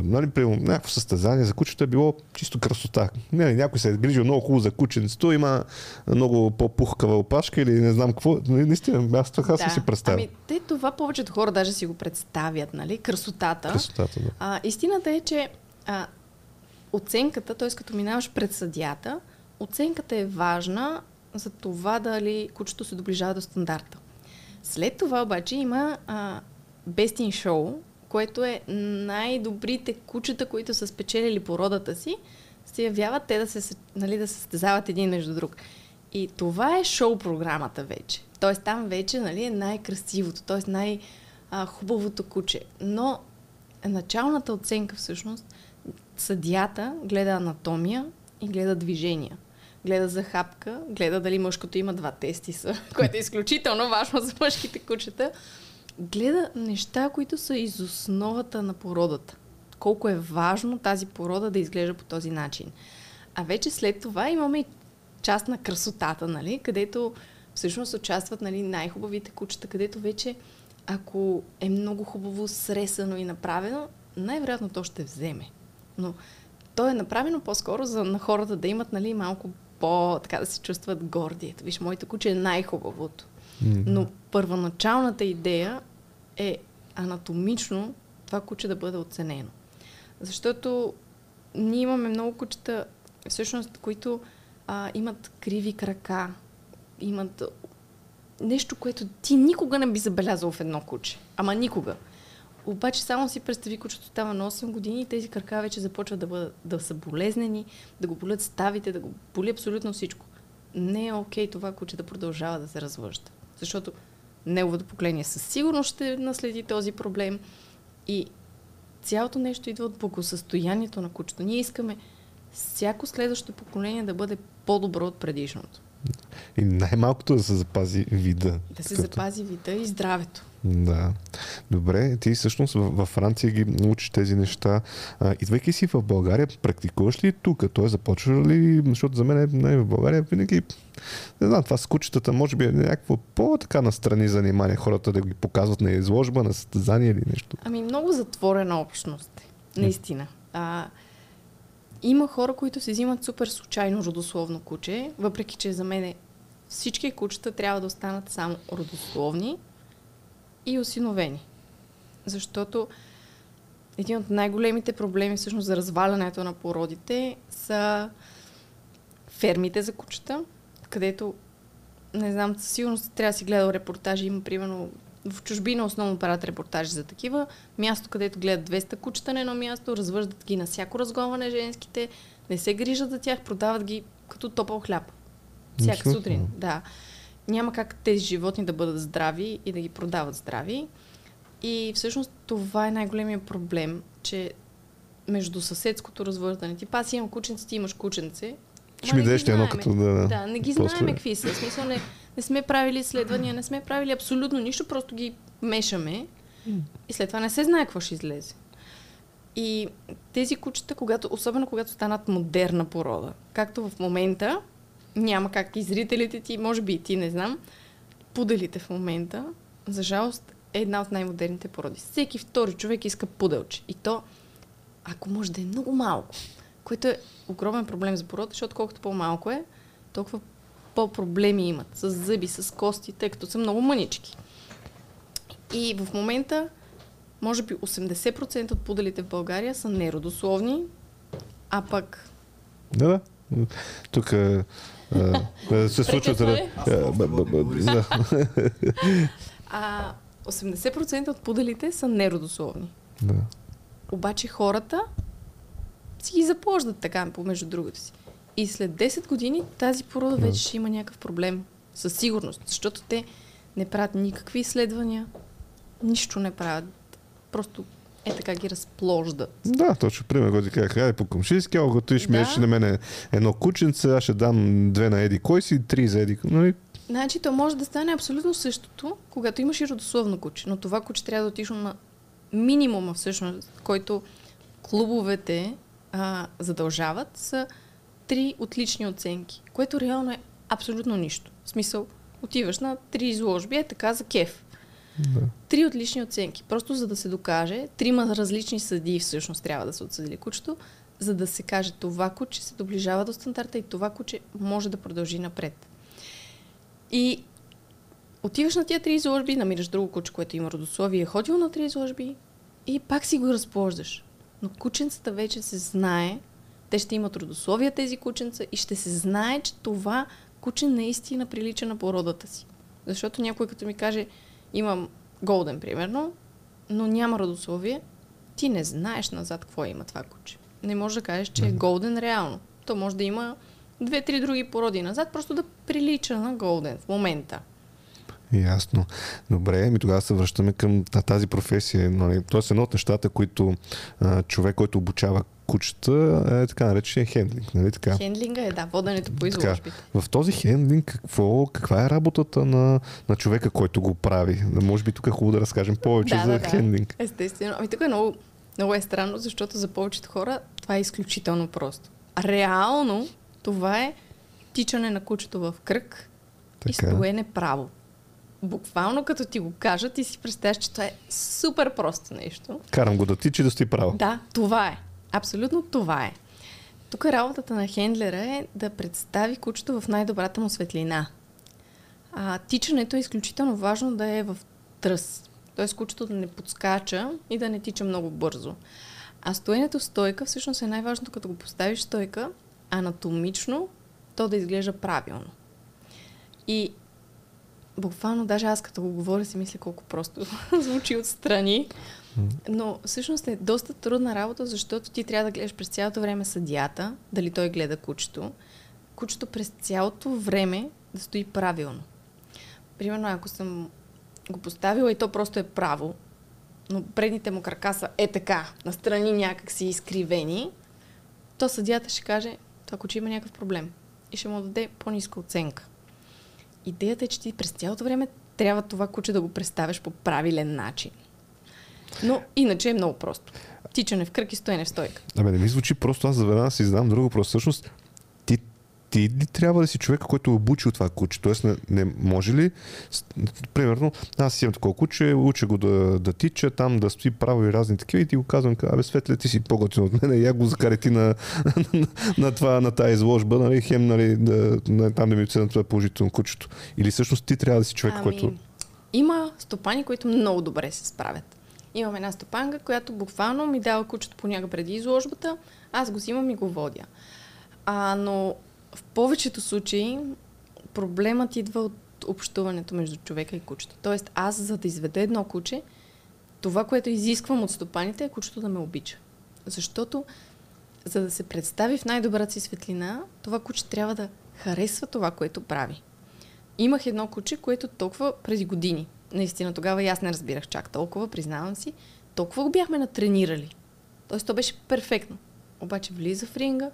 нали, някакво състезание за кучето е било чисто красота. Не, някой се е грижил много хубаво за кученцето, има много по-пухкава опашка или не знам какво. Наистина, аз така съм си представил. Ами, те това повечето хора даже си го представят, нали? Красотата. Да. Истината е, че оценката, т.е. като минаваш пред съдията, оценката е важна за това дали кучето се доближава до стандарта. След това обаче има Best in Show, което е най-добрите кучета, които са спечелили породата си, се явяват те да се, нали, да състезават един между друг. И това е шоу програмата вече. Т.е. там вече, нали, е най-красивото, т.е. най-хубавото куче. Но началната оценка всъщност, съдията гледа анатомия и гледа движения. Гледа захапка, гледа дали мъжкото има два тестиса, което е изключително важно за мъжките кучета. Гледа неща, които са из основата на породата. Колко е важно тази порода да изглежда по този начин. А вече след това имаме и част на красотата, нали, където всъщност участват, нали, най-хубавите кучета, където вече ако е много хубаво сресано и направено, най-вероятно то ще вземе. Но то е направено по-скоро за на хората да имат, нали, малко по-така да се чувстват горди. Ето, виж, моето куче е най-хубавото. Mm-hmm. Но първоначалната идея е анатомично това куче да бъде оценено. Защото ние имаме много кучета, всъщност, които имат криви крака, имат нещо, което ти никога не би забелязал в едно куче. Ама никога. Обаче само си представи кучето става на 8 години и тези крака вече започват да са болезнени, да го болят ставите, да го боли абсолютно всичко. Не е окей това куче да продължава да се развъжда. Защото неговото поколение със сигурност ще наследи този проблем и цялото нещо идва от благосъстоянието на кучето. Ние искаме всяко следващо поколение да бъде по-добро от предишното. И най-малкото да се запази вида. Да се запази вида и здравето. Да. Добре, ти всъщност във Франция ги научиш тези неща. Идвайки си в България, практикуваш ли тук? Той започва ли? Защото за мен в България винаги, не знам, това с кучетата може би е някакво по-така настрани занимание, хората да ги показват на изложба, на състезание или нещо. Ами много затворена общност. Наистина. Има хора, които се взимат супер случайно родословно куче, въпреки че за мен всички кучета трябва да останат само родословни и осиновени. Защото един от най-големите проблеми всъщност за развалянето на породите са фермите за кучета, където, не знам, със сигурност трябва да си гледал репортажи, има примерно в чужбина основно правят репортажи за такива. Място, където гледат 200 кучета на едно място, развъждат ги на всяко разгонване женските, не се грижат за тях, продават ги като топъл хляб. Всяка сутрин, да. Няма как тези животни да бъдат здрави и да ги продават здрави. И всъщност това е най-големият проблем, че между съседското развъждане, тип аз имам кученце, ти имаш кученце, ще ми дадеш едно като да... Да, не ги знаем какви са. В смисъл не сме правили изследвания, не сме правили абсолютно нищо, просто ги мешаме и след това не се знае какво ще излезе. И тези кучета, особено когато станат модерна порода, както в момента, няма как и зрителите ти, може би и ти, не знам, пуделите в момента, за жалост е една от най-модерните породи. Всеки втори човек иска пуделче. И то, ако може да е много малко, което е огромен проблем за порода, защото колкото по-малко е, толкова по-проблеми имат с зъби, с кости, тъй като са много мънички. И в момента, може би 80% от пуделите в България са неродословни, а пък... Да, да. Тук... се случват... 80% от пуделите са неродословни. Да. Обаче хората си ги заплождат така, помежду другото си. И след 10 години тази порода вече ще има някакъв проблем. Със сигурност. Защото те не правят никакви изследвания. Нищо не правят. Просто е така ги разплождат. Да, точно. Пример, го ти казах, по комшийски, ало готвиш да. Ми еш на мене едно кученце, аз ще дам 2 на еди кой си, 3 за еди. Нали? Значи, то може да стане абсолютно същото, когато имаш и родословно куче. Но това куче трябва да отишло на минимума всъщност, който клубовете задължават, са 3 отлични оценки, което реално е абсолютно нищо. В смисъл, отиваш на 3 изложби, е така за кеф. Да. 3 отлични оценки. Просто за да се докаже, 3 различни съдии всъщност трябва да са отсъдили кучето, за да се каже това куче се доближава до стандарта и това куче може да продължи напред. И отиваш на тия 3 изложби, намираш друго куче, което има родословие, е ходило на 3 изложби и пак си го разплождаш. Но кученцата вече се знае, те ще имат родословия тези кученца и ще се знае, че това куче наистина прилича на породата си. Защото някой като ми каже, имам голден примерно, но няма родословие, ти не знаеш назад какво има това куче. Не можеш да кажеш, че е голден реално. То може да има 2-3 други породи назад, просто да прилича на голден в момента. Ясно. Добре, ми тогава се връщаме към тази професия. Нали? Тоест едно от нещата, които човек, който обучава кучета, е така наречен хендлинг. Нали? Така. Хендлинга е, да, воденето по изложбите. Така. В този хендлинг каква е работата на човека, който го прави? Може би тук е хубаво да разкажем повече за хендлинг. Естествено. Ами тук е много, много е странно, защото за повечето хора това е изключително просто. Реално това е тичане на кучето в кръг така. И стоене право. Буквално като ти го кажа, ти си представяш, че това е супер просто нещо. Карам го да тичи, да стои право. Да, това е. Абсолютно това е. Тук работата на хендлера е да представи кучето в най-добрата му светлина. Тичането е изключително важно да е в тръс. Тоест кучето да не подскача и да не тича много бързо. А стоенето в стойка всъщност е най-важното, като го поставиш в стойка, анатомично то да изглежда правилно. И буквално, даже аз като го говоря си мисля колко просто звучи отстрани, но всъщност е доста трудна работа, защото ти трябва да гледаш през цялото време съдията, дали той гледа кучето. Кучето през цялото време да стои правилно. Примерно, ако съм го поставила и то просто е право, но предните му крака са е така, настрани някак си изкривени, то съдията ще каже, това куче има някакъв проблем и ще му даде по-ниска оценка. Идеята е, че ти през цялото време трябва това куче да го представяш по правилен начин. Но иначе е много просто. Тичане в кръг и стоене в стойка. Абе, не ми звучи просто, аз за веднага си знам друго просто. Всъщност, ти ли трябва да си човека, който е обучил това куче? Тоест, не може ли, примерно, аз имам такова куче, уча го да тича, там да стои право и разни такива и ти го казвам, абе, Светле, ти си по-готин от мен, я го закарай ти на тази изложба, нали, хем, нали, там да ми оценят това положително кучето. Или всъщност ти трябва да си човек, който... Има стопани, които много добре се справят. Имам една стопанка, която буквално ми дава кучето понякога преди изложбата, аз го взимам и го водя. Но в повечето случаи проблемът идва от общуването между човека и кучето. Тоест аз, за да изведа едно куче, това, което изисквам от стопаните, е кучето да ме обича. Защото, за да се представи в най-добрата си светлина, това куче трябва да харесва това, което прави. Имах едно куче, което толкова преди години, наистина тогава и аз не разбирах чак толкова, признавам си, толкова го бяхме натренирали. Тоест то беше перфектно. Обаче влиза в ринга,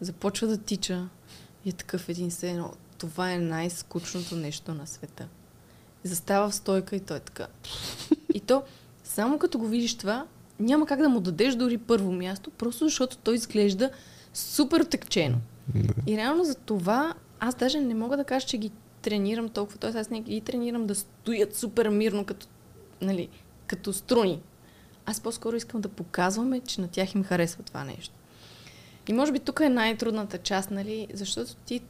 започва да тича, и е такъв един седно. Това е най-скучното нещо на света. Застава в стойка и той е така. И то, само като го видиш това, няма как да му дадеш дори първо място, просто защото той изглежда супер тъкчено. И реално за това аз даже не мога да кажа, че ги тренирам толкова. Тоест аз не ги тренирам да стоят супер мирно, като нали, като струни. Аз по-скоро искам да показваме, че на тях им харесва това нещо. И може би тук е най-трудната част, нали, защото ти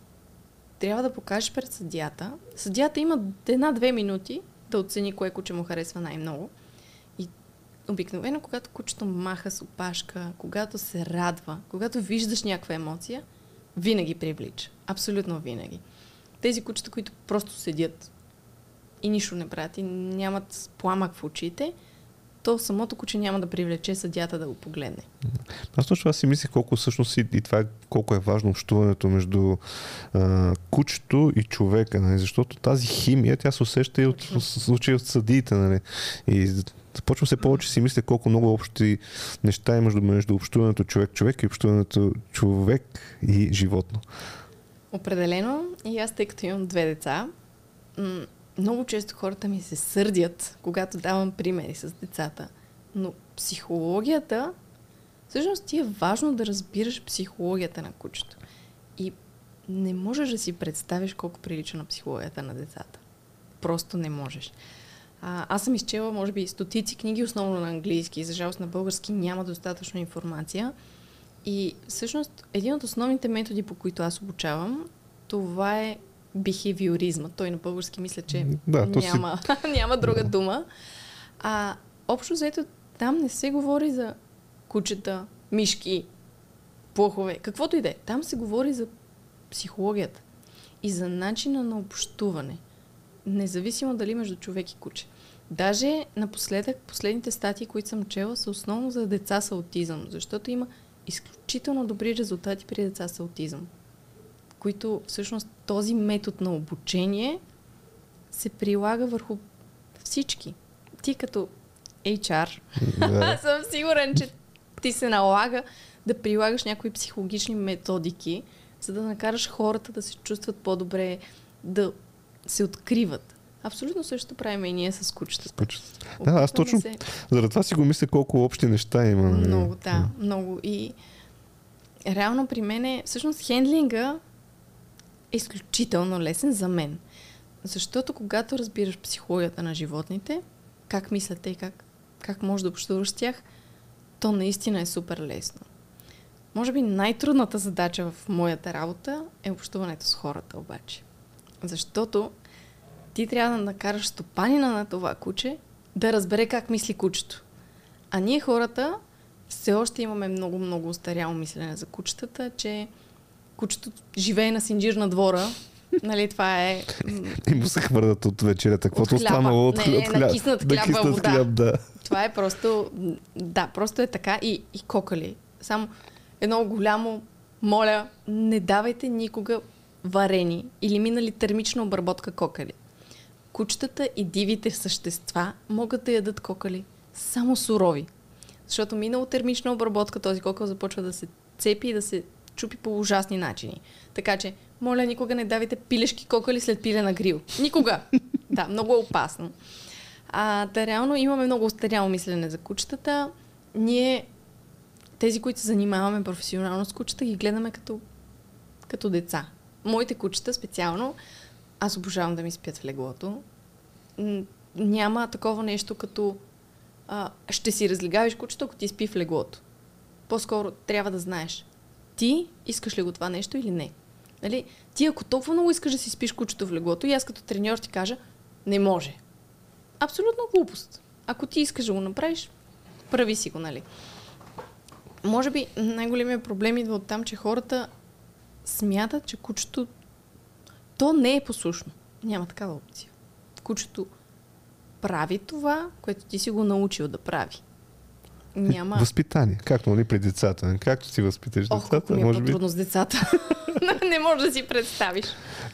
трябва да покажеш пред съдията. Съдията има 1-2 минути да оцени кое куче му харесва най-много. И обикновено, когато кучето маха с опашка, когато се радва, когато виждаш някаква емоция, винаги привлича. Абсолютно винаги. Тези кучета, които просто седят и нищо не правят и нямат пламък в очите, то самото куче няма да привлече съдията да го погледне. Аз точно си мислех колко всъщност и това колко е важно общуването между кучето и човека, нали? Защото тази химия, тя се усеща и от случаи от съдиите, нали? И започвам се повече си мисля колко много общи неща е между общуването човек-човек и общуването човек и животно. Определено. И аз, тъй като имам 2 деца, много често хората ми се сърдят, когато давам примери с децата. Но психологията, всъщност ти е важно да разбираш психологията на кучето. И не можеш да си представиш колко прилича на психологията на децата. Просто не можеш. Аз съм изчела, може би, стотици книги, основно на английски. За жалост на български няма достатъчно информация. И всъщност един от основните методи, по които аз обучавам, това е бихевиоризма. Той на български мисля, че няма друга дума. Общо взето там не се говори за кучета, мишки, плъхове, каквото и да е. Там се говори за психологията и за начина на общуване. Независимо дали между човек и куче. Даже напоследък, последните статии, които съм чела, са основно за деца с аутизъм, защото има изключително добри резултати при деца с аутизъм, които всъщност този метод на обучение се прилага върху всички. Ти като HR, съм сигурен, че ти се налага да прилагаш някои психологични методики, за да накараш хората да се чувстват по-добре, да се откриват. Абсолютно също правим и ние с кучетата. Да, аз точно заради това си го мисля колко общи неща има. Много, да. Много. И реално при мен е, всъщност хендлинга е изключително лесен за мен. Защото когато разбираш психологията на животните, как мислят те и как можеш да общуваш с тях, то наистина е супер лесно. Може би най-трудната задача в моята работа е общуването с хората обаче. Защото ти трябва да накараш стопанина на това куче да разбере как мисли кучето. А ние хората все още имаме много устаряло мислене за кучетата, че кучето живее на синджир на двора. Нали, това е... И му се хвърдат от вечерята, каквото останало от хляб. Не, накиснат хляба вода. Да. Това е просто... Да, просто е така и кокали. Само едно голямо моля, не давайте никога варени или минали термична обработка кокали. Кучетата и дивите същества могат да ядат кокали само сурови. Защото минало термична обработка този кокал започва да се цепи и да се чупи по ужасни начини. Така че, моля, никога не давайте пилешки кокали след пиле на грил. Никога! Да, много е опасно. Да, реално имаме много остаряло мислене за кучетата. Ние, тези, които се занимаваме професионално с кучета, ги гледаме като деца. Моите кучета специално, аз обожавам да ми спят в леглото. Няма такова нещо като ще си разлигавиш кучето, ако ти спи в леглото. По-скоро трябва да знаеш ти искаш ли го това нещо или не. Нали? Ти ако толкова много искаш да си спиш кучето в леглото и аз като треньор ти кажа не може. Абсолютно глупост. Ако ти искаш да го направиш, прави си го, нали. Може би най-големият проблем идва от там, че хората смятат, че кучето то не е послушно. Няма такава опция. Кучето прави това, което ти си го научил да прави. Няма... Възпитание. Както нали при децата. Както си възпиташ децата. Може би трудно с децата. Не може да си представиш.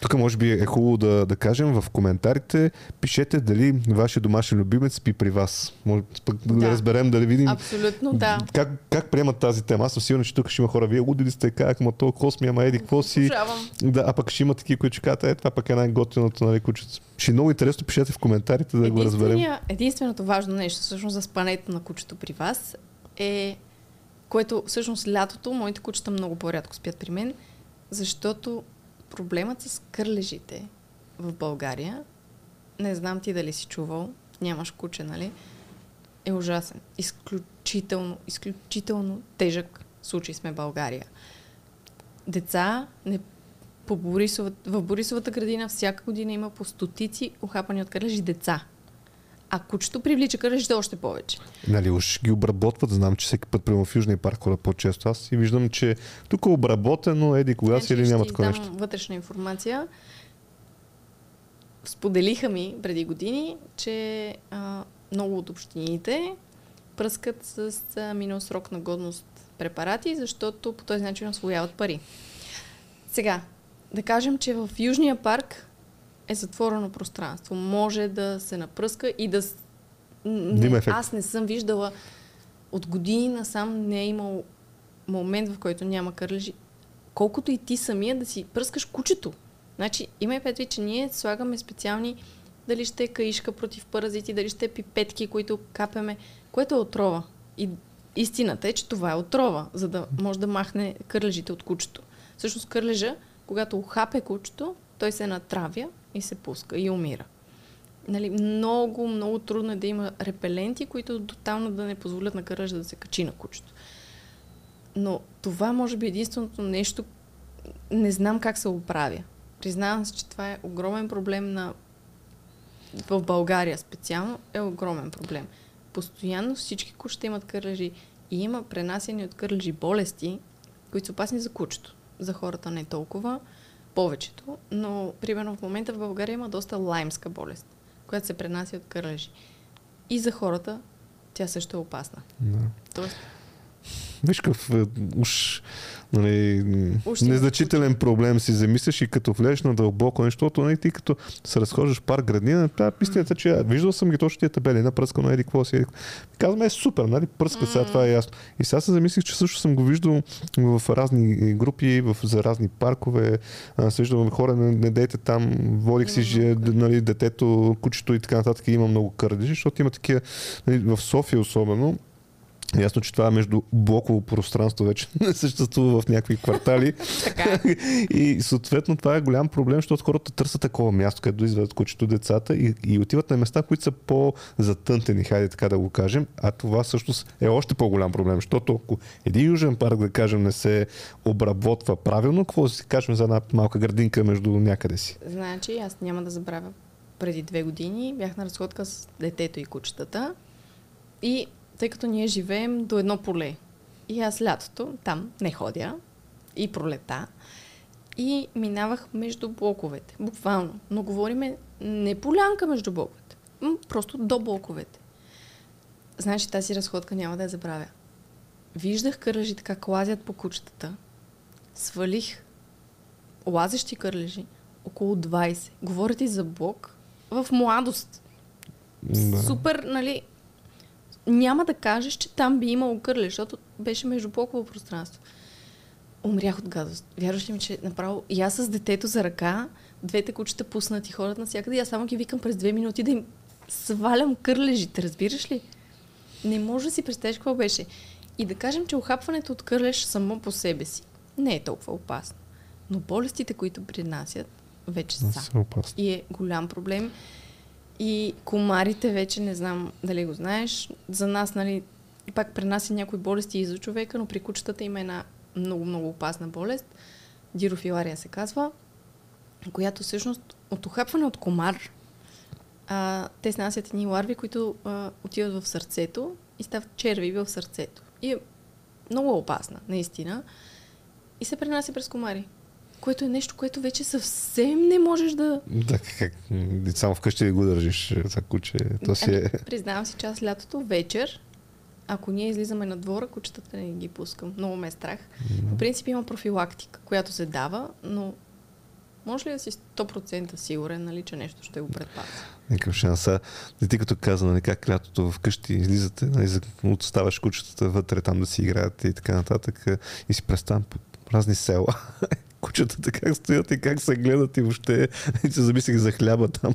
Тук може би е хубаво да кажем в коментарите. Пишете дали вашия домашен любимец спи при вас. Може пък да разберем, да видим. Абсолютно, да. Как приемат тази тема? Аз съм сигурен, че тук ще има хора. Вие лудили сте, как, ма то, косми, ама еди, какво си. Да, а пък ще има такива, които казват, това пък е най-готиното, нали, кучето. Ще е много интересно, пишете в коментарите да го разберем. Единственото важно нещо, всъщност за спането на кучето при вас е, което всъщност лятото, моите кучета много по-рядко спят при мен, защото проблемът с кърлежите в България, не знам ти дали си чувал, нямаш куче, нали, е ужасен. Изключително, изключително тежък случай сме в България. Деца не в Борисовата градина всяка година има по стотици ухапани от карлежи деца. А кучето привлича карлежите още повече. Нали, уж ги обработват. Знам, че всеки път прямо в Южния парк хора по-често. Аз и виждам, че тук е обработено, еди кога си или няма такова нещо. Ще дам вътрешна информация. Споделиха ми преди години, че много от общините пръскат с минал срок на годност препарати, защото по този начин освояват пари. Сега, да кажем, че в Южния парк е затворено пространство. Може да се напръска и да... Аз не съм виждала от години насам, не е имал момент, в който няма кърлежи. Колкото и ти самия да си пръскаш кучето. Значи, имай предвид, че ние слагаме специални, дали ще е каишка против паразити, дали ще е пипетки, които капеме, което е отрова. И истината е, че това е отрова, за да може да махне кърлежите от кучето. Всъщност кърлежа, когато ухапе кучето, той се натравя и се пуска и умира. Нали, много, много трудно е да има репеленти, които тотално да не позволят на кърлежа да се качи на кучето. Но това може би единственото нещо, не знам как се оправя. Признавам се, че това е огромен проблем на... в България специално е огромен проблем. Постоянно всички кучета имат кърлежи и има пренасени от кърлежи болести, които са опасни за кучето. За хората не толкова, повечето, но примерно в момента в България има доста лаймска болест, която се пренася от кърлежи. И за хората тя също е опасна. Да. Тоест... Виж какъв уж, нали, незначителен проблем си замисляш и като влезеш на дълбоко нещото, нали, ти като се разхождаш парк градина, тая истината, че виждал съм ги точно тия табели, една пръска на еди какво си, еди какво. Казваме, е супер, нали, пръска, сега това е ясно. И сега се замислих, че също съм го виждал в разни групи, за разни паркове, се виждам хора, не дейте там, водих си, нали, детето, кучето и така нататък, и има много кърлежи, защото има такива, нали, в София особено. Ясно, че това между блоково пространство вече не съществува в някакви квартали. И съответно това е голям проблем, защото хората търсят такова място, където изведат кучето, децата и отиват на места, които са по-затънтени, хайде така да го кажем. А това всъщност е още по-голям проблем, защото ако един южен парк, да кажем, не се обработва правилно, какво си кажем за една малка градинка между някъде си? Значи, аз няма да забравя. Преди 2 години бях на разходка с детето и кучетата и тъй като ние живеем до едно поле. И аз лятото там не ходя и пролета. И минавах между блоковете. Буквално. Но говориме не полянка между блоковете. Просто до блоковете. Значи тази разходка няма да я забравя. Виждах кърлежи така лазят по кучетата. Свалих лазещи кърлежи около 20. Говорят и за блок в младост. Да. Супер, нали... Няма да кажеш, че там би имало кърлеж, защото беше междублоково пространство. Умрях от гадост. Вярваш ли ми, че направо и аз с детето за ръка, двете кучета пуснати ходят навсякъде и аз само ги викам през 2 минути да им свалям кърлежите, разбираш ли? Не може да си представиш какво беше. И да кажем, че ухапването от кърлеж само по себе си не е толкова опасно. Но болестите, които принасят, вече са. И е голям проблем. И комарите вече, не знам дали го знаеш, за нас, нали, пак пренася някои болести и за човека, но при кучетата има една много-много опасна болест, дирофилария се казва, която всъщност от ухапване от комар, те снасят едни ларви, които отиват в сърцето и стават черви в сърцето. И е много опасна, наистина. И се пренася през комари. Което е нещо, което вече съвсем не можеш да... Да, как? Само вкъщи ли го държиш за куче? То си е... Признавам си, че аз лятото вечер, ако ние излизаме на двора, кучетата не ги пускам. Много ме е страх. По принцип има профилактика, която се дава, но може ли да си 100% сигурен, нали, че нещо ще го предпази? Никакъв шанс. И ти като каза, нали, как лятото вкъщи излизате, нали, отставаш кучетата вътре там да си играят и така нататък и си представям по разни села. Кучетата как стоят и как се гледат и въобще се замислих за хляба там.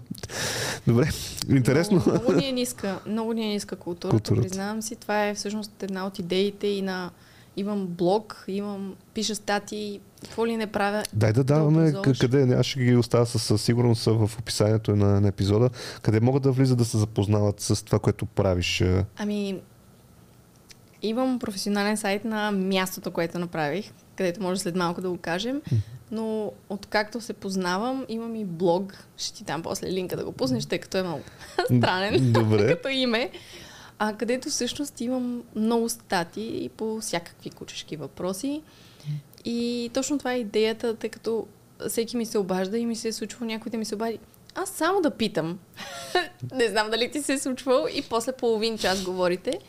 Добре, интересно. Много ни е ниска културата, признавам си. Това е всъщност една от идеите и на имам блог, имам, пиша статии, какво ли не правя. Дай да даваме къде, аз ще ги оставя със сигурност в описанието на епизода, къде могат да влизат да се запознават с това, което правиш. Ами, имам професионален сайт на мястото, което направих, където може след малко да го кажем, но откакто се познавам, имам и блог, ще ти дам после линка да го пуснеш, тъй като е малко странен като име. Където всъщност имам много статии по всякакви кучешки въпроси. И точно това е идеята, тъй като всеки ми се обажда и ми се е случвало някой да ми се обади. Аз само да питам. Не знам дали ти се е случвало и после половин час говорите.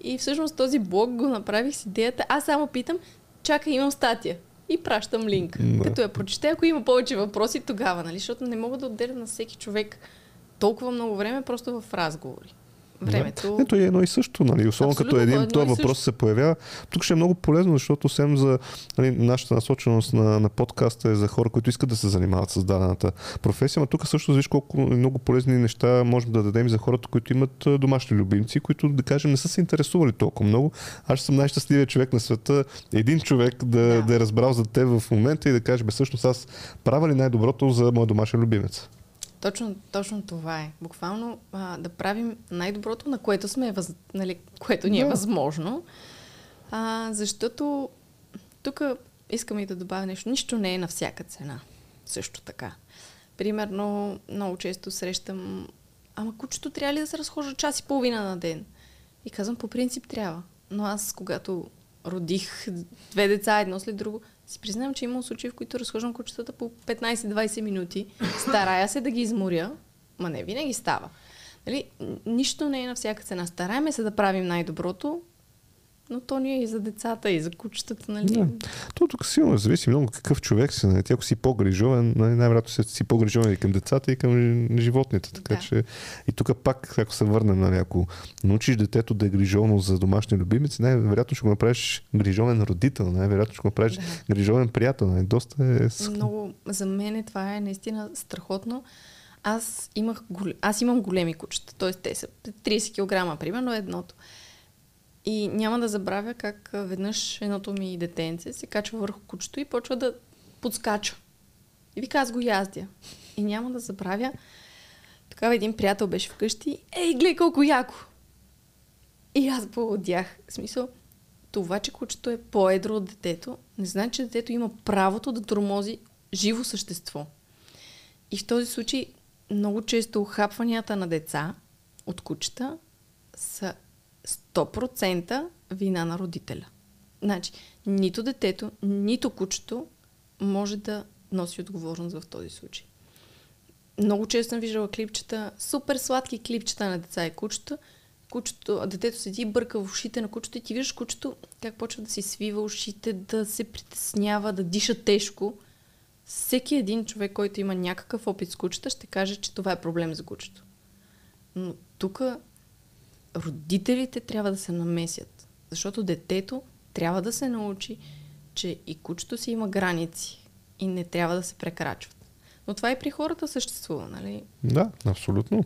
И всъщност този блог го направих с идеята. Аз само питам, чакай, имам статия. И пращам линк. Като я прочете, ако има повече въпроси, тогава, нали? Защото не мога да отделям на всеки човек толкова много време, просто в разговори. Времето. Ето е едно и също, нали? Особено абсолютно, като един този въпрос се появява. Тук ще е много полезно, защото съвсем за нашата насоченост на подкаста е за хора, които искат да се занимават с дадената професия, но тук също виж колко много полезни неща можем да дадем за хората, които имат домашни любимци, които да кажем не са се интересували толкова много. Аз съм най-щастливия човек на света, един човек да е разбрал за теб в момента и да каже, бе, всъщност аз правя ли най-доброто за моя домашен любимец? Точно това е. Буквално да правим най-доброто, на което което ни е възможно. Защото тук искам и да добавя нещо. Нищо не е на всяка цена. Също така. Примерно, много често срещам кучето трябва ли да се разхожда час и половина на ден? И казвам, по принцип трябва. Но аз, когато родих две деца, едно след друго, си признавам, че имам случаи, в които разхождам кучетата по 15-20 минути. Старая се да ги изморя, ма не винаги става. Нали? Нищо не е на всяка цена. Стараем се да правим най-доброто, но то ни е и за децата, и за кучетата. Нали? Да. То тук силно зависи много какъв човек си. Нали? Ако си по-грижовен, най-вероятно си по-грижовен и към децата, и към животните. Така, да. Че... И тук пак, ако се върнем, нали, ако научиш детето да е грижовно за домашни любимици, най-вероятно ще го направиш грижовен родител, най-вероятно ще го направиш грижовен приятел. Нали? Доста е... Много, за мен това е наистина страхотно. Аз имам големи кучета, т.е. те са 30 кг, примерно едното. И няма да забравя как веднъж едното ми детенце се качва върху кучето и почва да подскача. И вика, аз го яздя. И няма да забравя. Тогава един приятел беше вкъщи. Ей, гледай колко яко! И аз поудях. В смисъл, това, че кучето е по-едро от детето, не значи, че детето има правото да тормози живо същество. И в този случай много често ухапванията на деца от кучета са 100% вина на родителя. Значи, нито детето, нито кучето може да носи отговорност в този случай. Много често съм виждала клипчета, супер сладки клипчета на деца и кучета. Детето седи и бърка в ушите на кучето и ти виждаш кучето как почва да си свива ушите, да се притеснява, да диша тежко. Всеки един човек, който има някакъв опит с кучета, ще каже, че това е проблем за кучето. Но тук родителите трябва да се намесят, защото детето трябва да се научи, че и кучето си има граници и не трябва да се прекрачват. Но това и при хората съществува, нали? Да, абсолютно.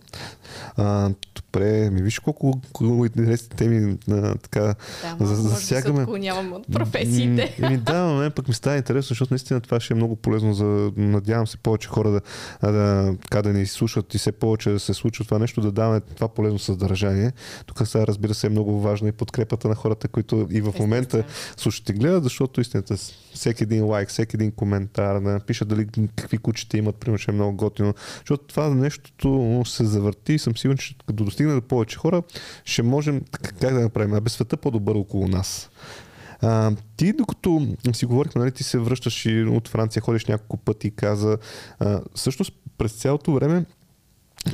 Добре, ми виж колко интересни теми засягаме. Да, нямам от професиите. Да, пък ми става интересно, защото наистина това ще е много полезно за, надявам се, повече хора да ни слушат и все повече да се случва това нещо, да даваме това полезно съдържание. Тук сега, разбира се, е много важна и подкрепата на хората, които и в момента слушат и гледат, защото истината, всеки един лайк, всеки един коментар, да напишат дали какви кучета имат, примерно, ще е много готино. Защото това нещото се завърти и съм сигурен, че като достигне до повече хора, ще можем, как да направим, бе света по-добър около нас. Ти, докато си говорихме, нали, ти се връщаш и от Франция, ходиш няколко пъти и каза, всъщност през цялото време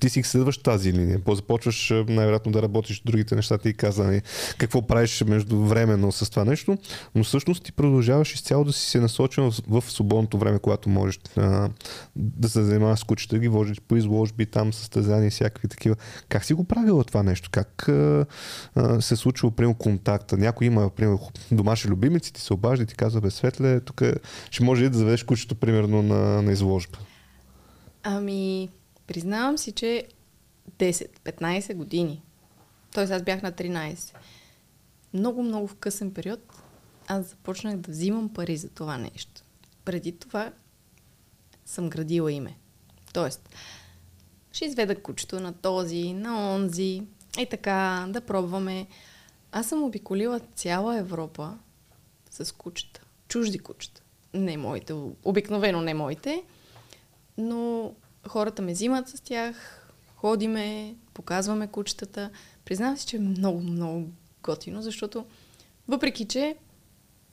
ти си следваш тази линия. Започваш най-вероятно да работиш другите неща, ти каза, нали, какво правиш междувременно с това нещо, но всъщност ти продължаваш изцяло да си се насочен в свободното време, когато можеш да се занимаваш с кучета, ги водиш по изложби, там състезания и всякакви такива. Как си го правила това нещо? Как се е случило, примерно, контакта? Някой има, примерно, домашни любимици, ти се обажда и ти казва, бе, Светле, тук ще може ли да заведеш кучето, примерно, на изложба? Признавам си, че 10-15 години, т.е. аз бях на 13, много-много в късен период аз започнах да взимам пари за това нещо. Преди това съм градила име. Тоест, ще изведа кучето на този, на онзи и така, да пробваме. Аз съм обиколила цяла Европа с кучета. Чужди кучета. Не моите, обикновено не моите, но хората ме взимат с тях, ходиме, показваме кучетата. Признавам си, че е много, много готино, защото въпреки, че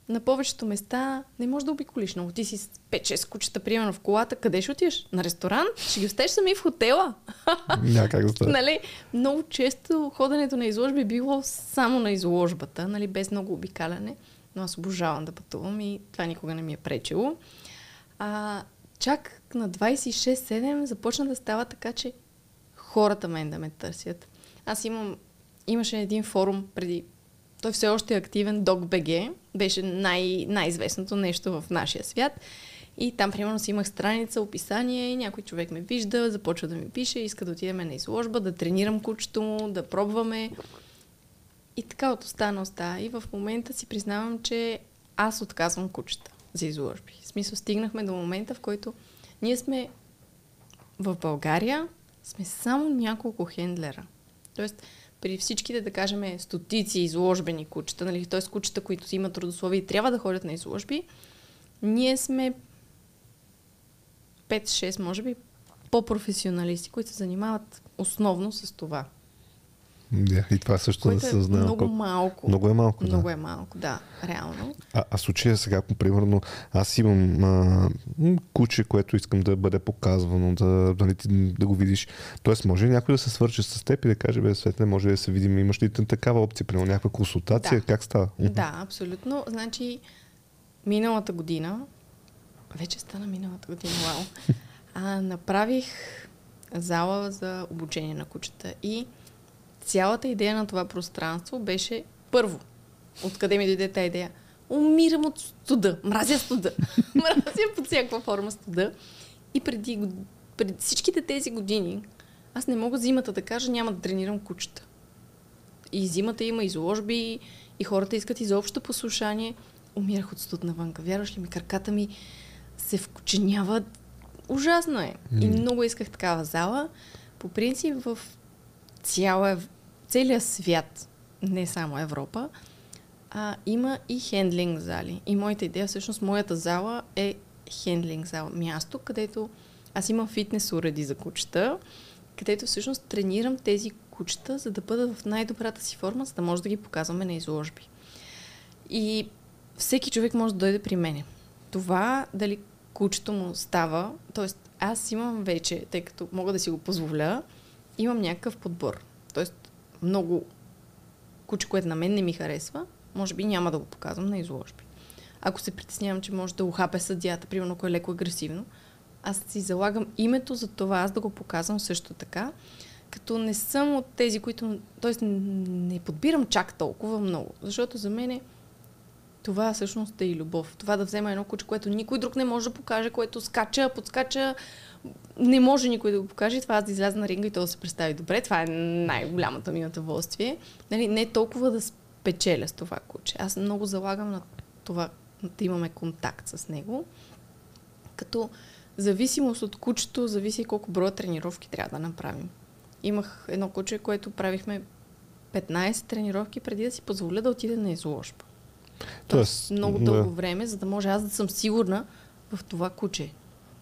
на повечето места не можеш да обиколиш. Но ти си с 5-6 кучета, примерно в колата, къде ще отидеш? На ресторант? Ще ги остеш сами в хотела? Няма как да стане. Нали? Много често ходенето на изложби било само на изложбата, нали? Без много обикаляне. Но аз обожавам да пътувам и това никога не ми е пречело. Чак на 26-7 започна да става така, че хората мен да ме търсят. Аз имаше един форум преди. Той все още е активен, DogBG. Беше най-известното нещо в нашия свят. И там, примерно, си имах страница, описание и някой човек ме вижда, започва да ми пише, иска да отидем на изложба, да тренирам кучето му, да пробваме. И така от останалста. И в момента си признавам, че аз отказвам кучета за изложби. В смисъл, стигнахме до момента, в който ние сме в България, сме само няколко хендлера. Тоест, при всичките, да кажем, стотици изложбени кучета, нали, т.е. кучета, които си имат трудословие и трябва да ходят на изложби, ние сме 5-6, може би, по-професионалисти, които се занимават основно с това. Yeah, и това също да се съзнава. Много малко. Много е малко, да. Много е малко, да, реално. А случая сега, примерно, аз имам куче, което искам да бъде показвано, да го видиш. Тоест, може ли някой да се свърже с теб и да каже, бе, Светле, може ли да се видим? Имаш ли такава опция, примерно, някаква консултация? Да. Как става? Да, абсолютно. Значи, миналата година, вече стана миналата година, вау, направих зала за обучение на кучета и цялата идея на това пространство беше първо. Откъде ми дойде тази идея? Умирам от студа. Мразя студа. Мразя под всякаква форма студа. И преди всичките тези години аз не мога зимата да кажа, няма да тренирам кучета. И зимата има изложби и хората искат изобщо послушание. Умирах от студ навънка. Вярваш ли ми? Краката ми се вкоченяват. Ужасно е. И много исках такава зала. По принцип в целия свят, не само Европа, има и хендлинг зали. И моята идея, всъщност моята зала е хендлинг зала. Място, където аз имам фитнес уреди за кучета, където всъщност тренирам тези кучета, за да бъдат в най-добрата си форма, за да може да ги показваме на изложби. И всеки човек може да дойде при мене. Това дали кучето му става, т.е. аз имам вече, тъй като мога да си го позволя, имам някакъв подбор. Тоест, много куче, което на мен не ми харесва, може би няма да го показвам на изложби. Ако се притеснявам, че може да ухапе съдията, примерно, ако е леко агресивно, аз си залагам името за това, аз да го показвам също така, като не съм от тези, които... Тоест, не подбирам чак толкова много, защото за мен това всъщност е и любов. Това да взема едно куче, което никой друг не може да покаже, което скача, подскача, не може никой да го покаже. Това аз да изляза на ринга и то да се представи добре. Това е най-голямото ми удоволствие. Нали, не толкова да спечеля с това куче. Аз много залагам на това да имаме контакт с него. Като зависимост от кучето, зависи колко броя тренировки трябва да направим. Имах едно куче, което правихме 15 тренировки преди да си позволя да отиде на изложба. Тоест много дълго време, за да може аз да съм сигурна в това куче.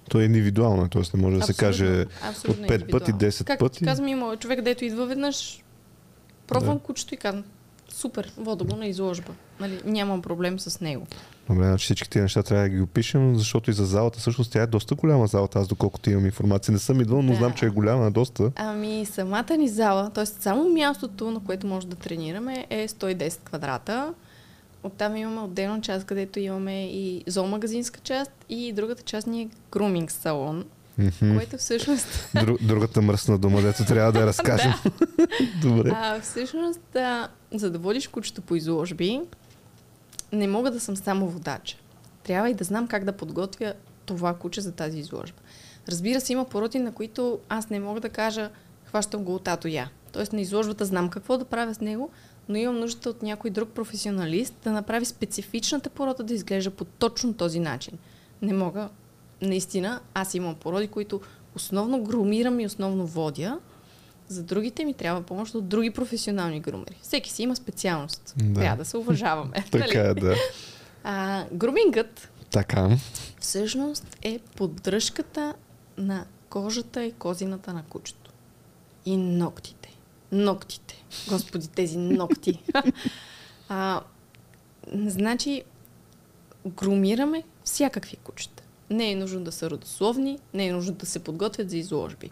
То е индивидуално, т.е. не може да се каже от 5 пъти, 10 пъти. Както ти казвам, има човек, дето идва веднъж, пробвам кучето и казвам, супер, вода го на изложба. Нали, нямам проблем с него. Добре, значи всички тези неща трябва да ги опишем, защото и за залата, всъщност тя е доста голяма залата, аз доколкото имам информация. Не съм идвал, но знам, че е голяма, доста. Ами самата ни зала, т.е. само мястото, на което може да тренираме, е 110 квадрата. Оттам имаме отделна част, където имаме и зоомагазинска част и другата част ни е груминг салон, което всъщност... Другата мръсна дума, дето трябва да я разкажем. Добре. Всъщност, за да водиш кучето по изложби, не мога да съм само водача. Трябва и да знам как да подготвя това куче за тази изложба. Разбира се, има породи, на които аз не мога да кажа, хващам го от татуя. Тоест на изложбата знам какво да правя с него, но имам нужда от някой друг професионалист да направи специфичната порода да изглежда по точно този начин. Не мога, наистина, аз имам породи, които основно грумирам и основно водя. За другите ми трябва помощ от други професионални грумери. Всеки си има специалност. Да. Трябва да се уважаваме. Така е, да. Грумингът всъщност е поддръжката на кожата и козината на кучето. И ногтите. Ногтите. Господи, тези ногти. Значи, грумираме всякакви кучета. Не е нужно да са родословни, не е нужно да се подготвят за изложби.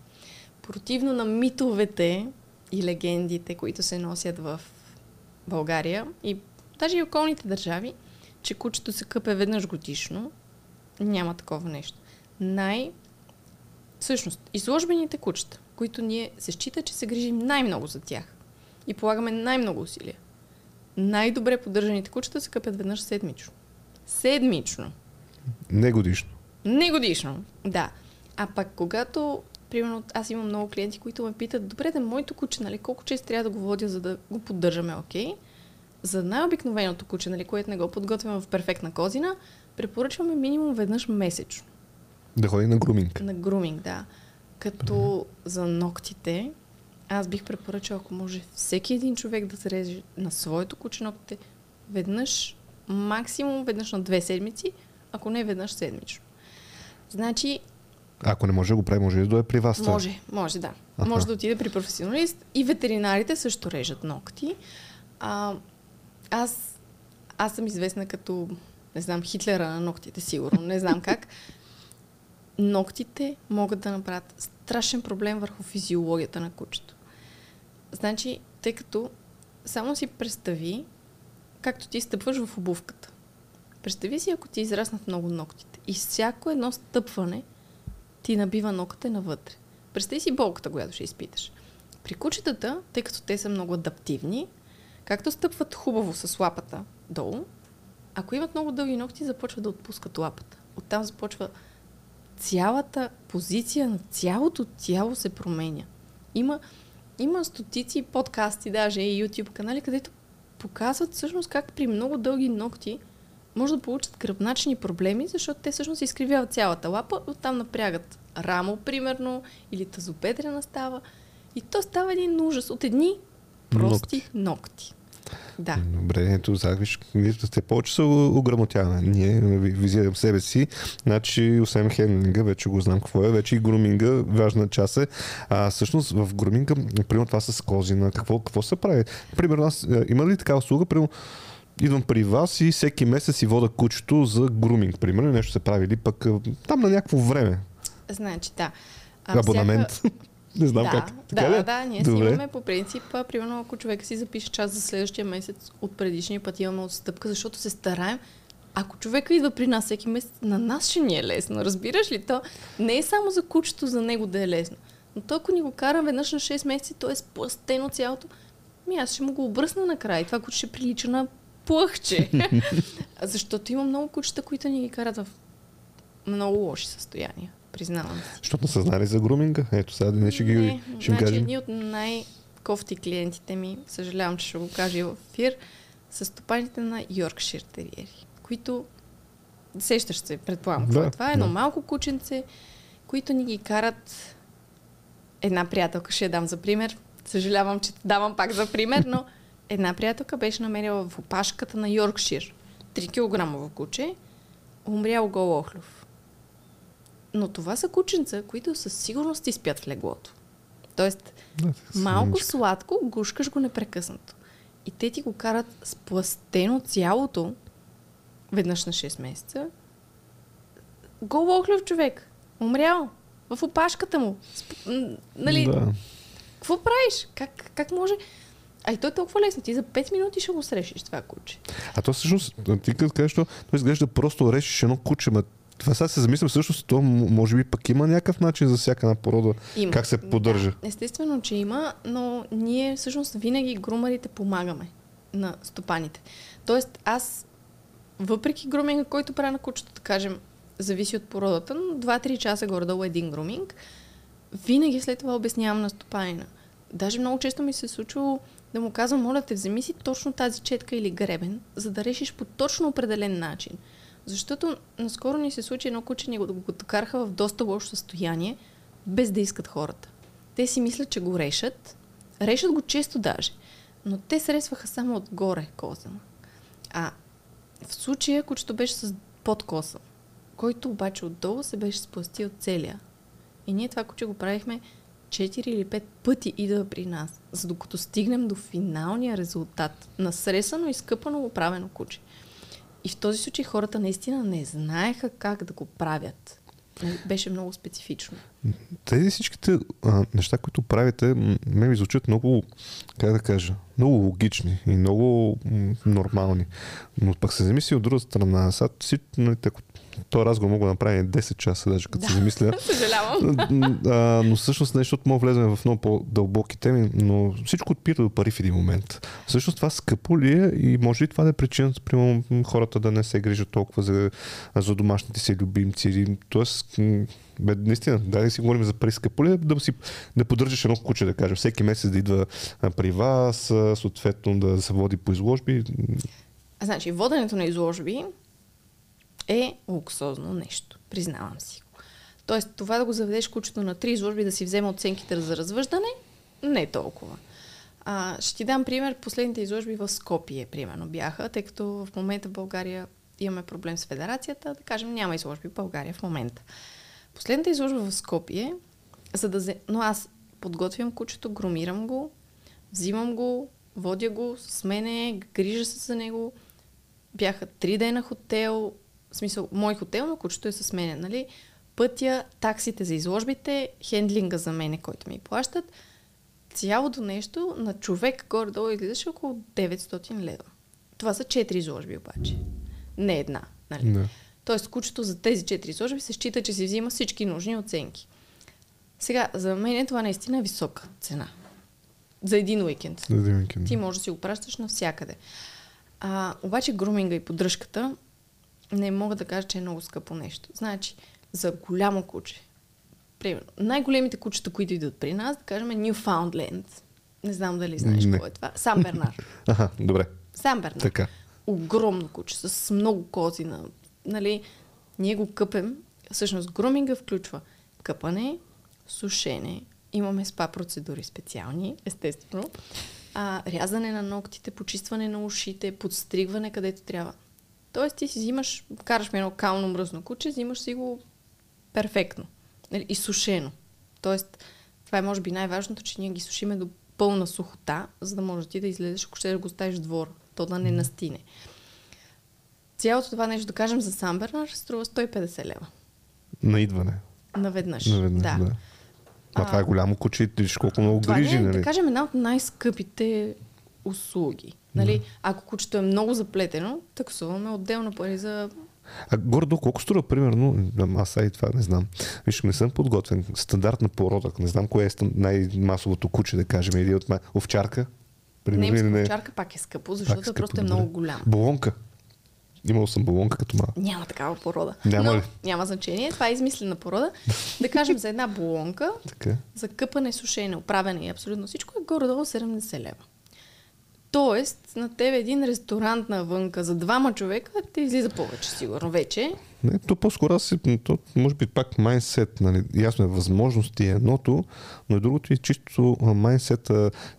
Противно на митовете и легендите, които се носят в България и даже и околните държави, че кучето се къпе веднъж годишно, няма такова нещо. Всъщност, изложбените кучета, които ние се счита, че се грижим най-много за тях и полагаме най-много усилия. Най-добре поддържаните кучета се къпят веднъж седмично. Седмично! Не годишно. Не годишно, да. А пък когато, примерно, аз имам много клиенти, които ме питат, добре, да, моето куче, нали, колко често трябва да го водя, за да го поддържаме, окей? За най-обикновеното куче, нали, което не го подготвяме в перфектна козина, препоръчваме минимум веднъж месечно. Да ходи на груминг. На груминг, да. Като за ногтите, аз бих препоръчала, ако може всеки един човек да се реже на своето куче ногтите веднъж, максимум веднъж на 2 седмици, ако не веднъж седмично. Значи... Ако не може да го прави, може да дойде при вас? Може, да. Аха. Може да отиде при професионалист и ветеринарите също режат ногти. Аз съм известна като, не знам, Хитлера на ногтите, сигурно, не знам как. Ногтите могат да направят страшен проблем върху физиологията на кучето. Значи, тъй като само си представи, както ти стъпваш в обувката. Представи си, ако ти израснат много ногтите и всяко едно стъпване ти набива нокътя навътре. Представи си болката, която ще изпиташ. При кучетата, тъй като те са много адаптивни, както стъпват хубаво с лапата долу, ако имат много дълги ногти, започват да отпускат лапата. Оттам започва цялата позиция на цялото тяло се променя. Има стотици подкасти, даже и YouTube канали, където показват всъщност как при много дълги ногти може да получат гръбначни проблеми, защото те всъщност изкривяват цялата лапа, оттам напрягат рамо, примерно, или тазобедрена става. И то става един ужас от едни прости ногти. Да. Добре, ето, загвиш, сте повече са ограмотяване. Ние визирам себе си, значи освен хендлинга, вече го знам какво е, вече и груминга, важна част е. Всъщност в груминга, примерно това с козина, какво се прави? Примерно аз, има ли такава услуга, примерно идвам при вас и всеки месец си вода кучето за груминг, примерно, нещо се прави, или пък там на някакво време. Значи, да. Абонамент. Не знам как. Да, ние си имаме по принцип, примерно ако човек си запише час за следващия месец, от предишния път имаме отстъпка, защото се стараем. Ако човека идва при нас всеки месец, на нас ще ни е лесно, разбираш ли? То не е само за кучето, за него да е лесно. Но то ако ни го кара веднъж на 6 месеца, то е сплъстено цялото. Аз ще му го обръсна накрая и това куче ще прилича на плъхче. Защото има много кучета, които ни ги карат в много лоши състояния. Признавам. Защото не са знали за груминга? Ето сега не ще ги кажем. Едни от най-кофти клиентите ми, съжалявам, че ще го кажа и в ефир, са стопаните на Йоркшир териери, които сещаш се, предполагам. Да, това е едно малко кученце, които ни ги карат. Една приятелка, ще я дам за пример. Съжалявам, че давам пак за пример, но една приятелка беше намерила в опашката на Йоркшир 3 кг куче, умрял гол охлюв. Но това са кученца, които със сигурност ти спят в леглото. Тоест, малко сладко, гушкаш го непрекъснато. И те ти го карат сплъстено цялото, веднъж на 6 месеца. Гол охлюв човек, умрял, в опашката му. Нали, какво правиш? Как може... А и то е толкова лесно. Ти за 5 минути ще го срещиш това куче. А то всъщност, ти като кажеш, то изглежда просто решиш едно куче, това сега се замислям, всъщност то може би пък има някакъв начин за всяка една порода, има, как се поддържа. Да, естествено, че има, но ние всъщност винаги грумарите помагаме на стопаните. Тоест аз, въпреки груминга, който правя на кучето, да кажем, зависи от породата, но 2-3 часа горе-долу един груминг, винаги след това обяснявам на стопанина. Даже много често ми се е случило да му казвам, моля те, вземи си точно тази четка или гребен, за да решиш по точно определен начин. Защото наскоро ни се случи едно куче, ни го докараха в доста лошо състояние, без да искат хората. Те си мислят, че го решат. Решат го често даже. Но те сресваха само отгоре козъм. А в случая кучето беше с подкоса, който обаче отдолу се беше спластил целия. И ние това куче го правихме 4 или 5 пъти идва при нас, за докато стигнем до финалния резултат на сресано и скъпано оправено куче. И в този случай хората наистина не знаеха как да го правят. Беше много специфично. Тези всичките неща, които правите, ме звучат много, как да кажа, много логични и много нормални. Но пък се замисли от друга страна. Сега този разговор мога да направим 10 часа, даже като да, се замисля. Съжалявам. Но всъщност защото мога влезем в много по-дълбоки теми, но всичко отпира до пари в един момент. Всъщност това скъпо ли е и може ли това да е причина примерно, хората да не се грижат толкова за домашните си любимци? Тоест, наистина, да си говорим за пари, скъпо ли е да поддържаш едно куче, да кажем, всеки месец да идва при вас, съответно да се води по изложби? Значи, воденето на изложби е луксозно нещо, признавам си. Тоест, това да го заведеш кучето на 3 изложби, да си взема оценките за развъждане, не е толкова. Ще ти дам пример, последните изложби в Скопие, примерно, бяха, тъй като в момента в България имаме проблем с федерацията, да кажем, няма изложби в България в момента. Последната изложба в Скопие, но аз подготвям кучето, грумирам го, взимам го, водя го с мене, грижа се за него. Бяха 3 дена хотел, в смисъл, мой хотел, но кучето е с мене, нали? Пътя, таксите за изложбите, хендлинга за мене, който ми плащат. Цялото нещо на човек горе-долу излизаше около 900 лева. Това са 4 изложби обаче. Не една, нали? Не. Тоест, кучето за тези 4 изложби се счита, че си взима всички нужни оценки. Сега, за мен това наистина е висока цена. За един уикенд. За един уикенд. Ти можеш да си го пращаш навсякъде. Обаче груминга и поддръжката не мога да кажа, че е много скъпо нещо. Значи, за голямо куче, примерно, най-големите кучета, които идват при нас, да кажем Newfoundland. Не знам дали знаеш какво е това. Сан Бернар. Аха, добре. Сан Бернар. Така. Огромно куче, с много кози. Нали, ние го къпем. Всъщност, груминга включва къпане, сушене. Имаме спа процедури специални, естествено. Рязане на ногтите, почистване на ушите, подстригване където трябва. Тоест ти си взимаш, караш ми едно кално мръсно куче, взимаш си го перфектно. И сушено. Тоест, това е може би най-важното, че ние ги сушиме до пълна сухота, за да можеш ти да излезеш, ако ще го ставиш в двора, то да не настине. Цялото това нещо, да кажем, за Сан Бернар струва 150 лева. На идване. Наведнъж, да. Това е голямо куче, колко много грижи. Нали? Да кажем, една от най-скъпите услуги. Нали? Ако кучето е много заплетено, таксуваме отделно пари за... А гордо, колко струва, примерно, аз и това не знам. Виж, не съм подготвен. Стандартна порода, не знам кое е най-масовото куче, да кажем, или от овчарка. Немска овчарка пак е скъпо, защото просто е много голяма. Болонка. Имал съм болонка като малък. Няма такава порода. Няма ли? Няма значение. Това е измислена порода. Да кажем, за една болонка, за къпане, сушене, оправяне и абсолютно всичко е горе-долу 70 лева. Тоест, на тебе един ресторант навънка за 2 човека ти излиза повече, сигурно, вече. Не, то по-скоро може би пак майндсет, нали? Ясно е, възможности е едното, но и другото е чисто майндсет.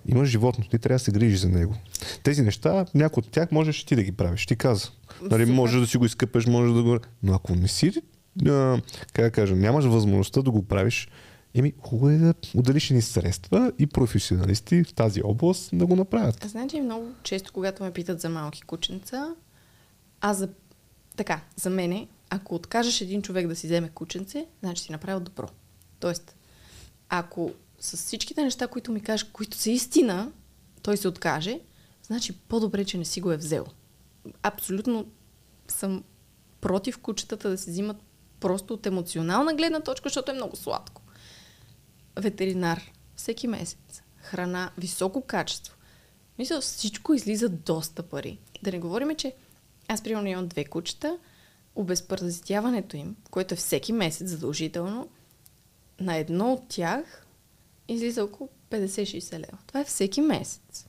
Има животно, ти трябва да се грижи за него. Тези неща, някои от тях можеш ти да ги правиш, ти каза. Нали, можеш да си го изкъпеш, можеш да го... Но ако не си, как да кажа, нямаш възможността да го правиш, хубаво е да отделиш ни средства и професионалисти в тази област да го направят. Знаете, много често, когато ме питат за малки кученца, за мене, ако откажеш един човек да си вземе кученце, значи си направил добро. Тоест, ако с всичките неща, които ми кажеш, които са истина, той се откаже, значи по-добре, че не си го е взел. Абсолютно съм против кучетата да се взимат просто от емоционална гледна точка, защото е много сладко. Ветеринар всеки месец, храна, високо качество. Мисля, всичко излиза доста пари. Да не говорим, че аз примерно имам 2 кучета, обезпаразитяването им, което е всеки месец задължително, на едно от тях излиза около 50-60 лева. Това е всеки месец.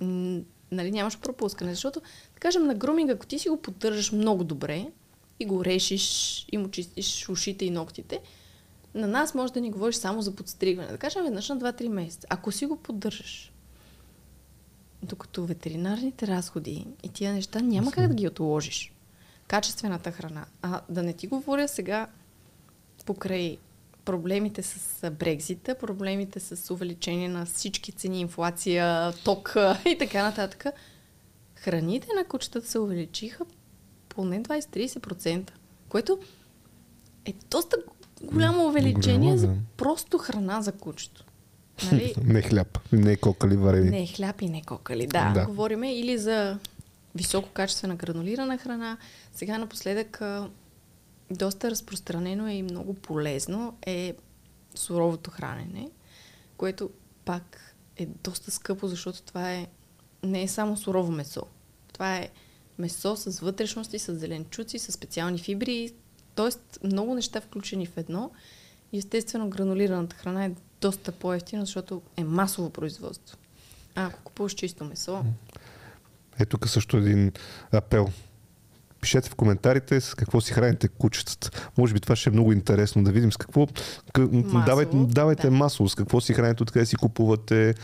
нали, нямаш пропускане. Защото, да кажем, на груминг, ако ти си го поддържаш много добре и го решиш, и му чистиш ушите и ногтите, на нас може да ни говориш само за подстригване. Да кажем, веднъж на 2-3 месеца. Ако си го поддържаш, докато ветеринарните разходи и тия неща няма как да ги отложиш. Качествената храна. А да не ти говоря сега покрай проблемите с Брекзита, проблемите с увеличение на всички цени, инфлация, ток и така нататък. Храните на кучетата се увеличиха поне 20-30%, което е доста голямо увеличение за просто храна за кучето. Нали? Не хляб, не кокали варени. Не хляб и не кокали, да. Говориме или за висококачествена гранулирана храна. Сега напоследък доста разпространено и много полезно е суровото хранене, което пак е доста скъпо, защото това е не е само сурово месо. Това е месо с вътрешности, с зеленчуци, с специални фибри, т.е. много неща включени в едно. Естествено, гранулираната храна е доста по-евтина, защото е масово производство. А ако купуваш чисто месо... Е, тук също един апел. Пишете в коментарите с какво си храните кучетата. Може би това ще е много интересно да видим с какво... Масово, давайте масово с какво си храните, откъде си купувате,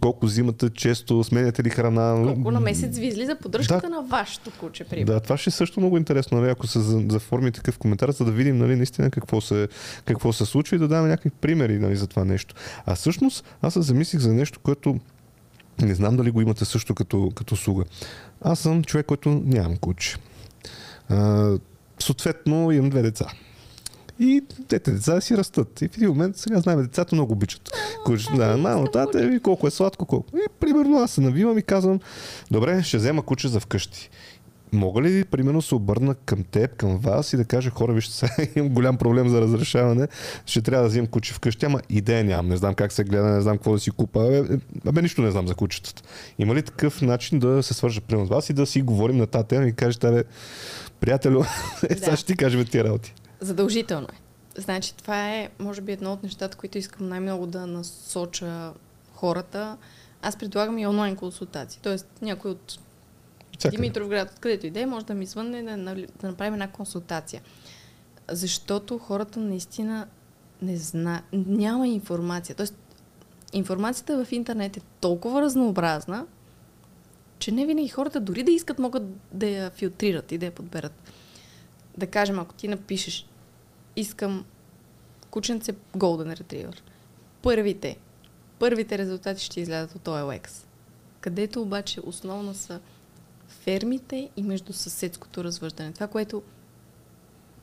колко взимате, често сменяте ли храна. Колко на месец ви излиза поддръжката на вашето куче, примерно. Да, това ще е също много интересно, нали, ако се заформи такъв коментар, за да видим, нали, наистина какво се случва и да даваме някакви примери, нали, за това нещо. А всъщност аз се замислих за нещо, което не знам дали го имате също като слуга. Аз съм човек, който нямам куче. Съответно имам 2 деца. И тези деца си растат. И в един момент, сега знаем, децата много обичат. Мамо, тате, колко е сладко, колко. И примерно аз се навивам и казвам, добре, ще взема куче за вкъщи. Мога ли, примерно, се обърна към теб, към вас и да кажа, хора, вижте сега, имам голям проблем за разрешаване, ще трябва да взимам куче вкъщи, ама идея нямам, не знам как се гледа, не знам какво да си купа, абе нищо не знам за кучетата. Има ли такъв начин да се свържа примерно с вас и да си говорим на тази тема и кажете, абе, приятелю, сега ще ти кажем тия работи? Задължително е. Значи това е, може би, едно от нещата, които искам най-много да насоча хората. Аз предлагам и онлайн консултации, т.е. някой от Димитровград, откъдето иде, може да ми звънне да направим една консултация. Защото хората наистина не знаят, няма информация. Тоест, информацията в интернет е толкова разнообразна, че не винаги хората дори да искат могат да я филтрират и да я подберат. Да кажем, ако ти напишеш, искам кученце Golden Retriever, първите резултати ще излязат от OLX. Където обаче основно са фермите и между съседското развъждане. Това, което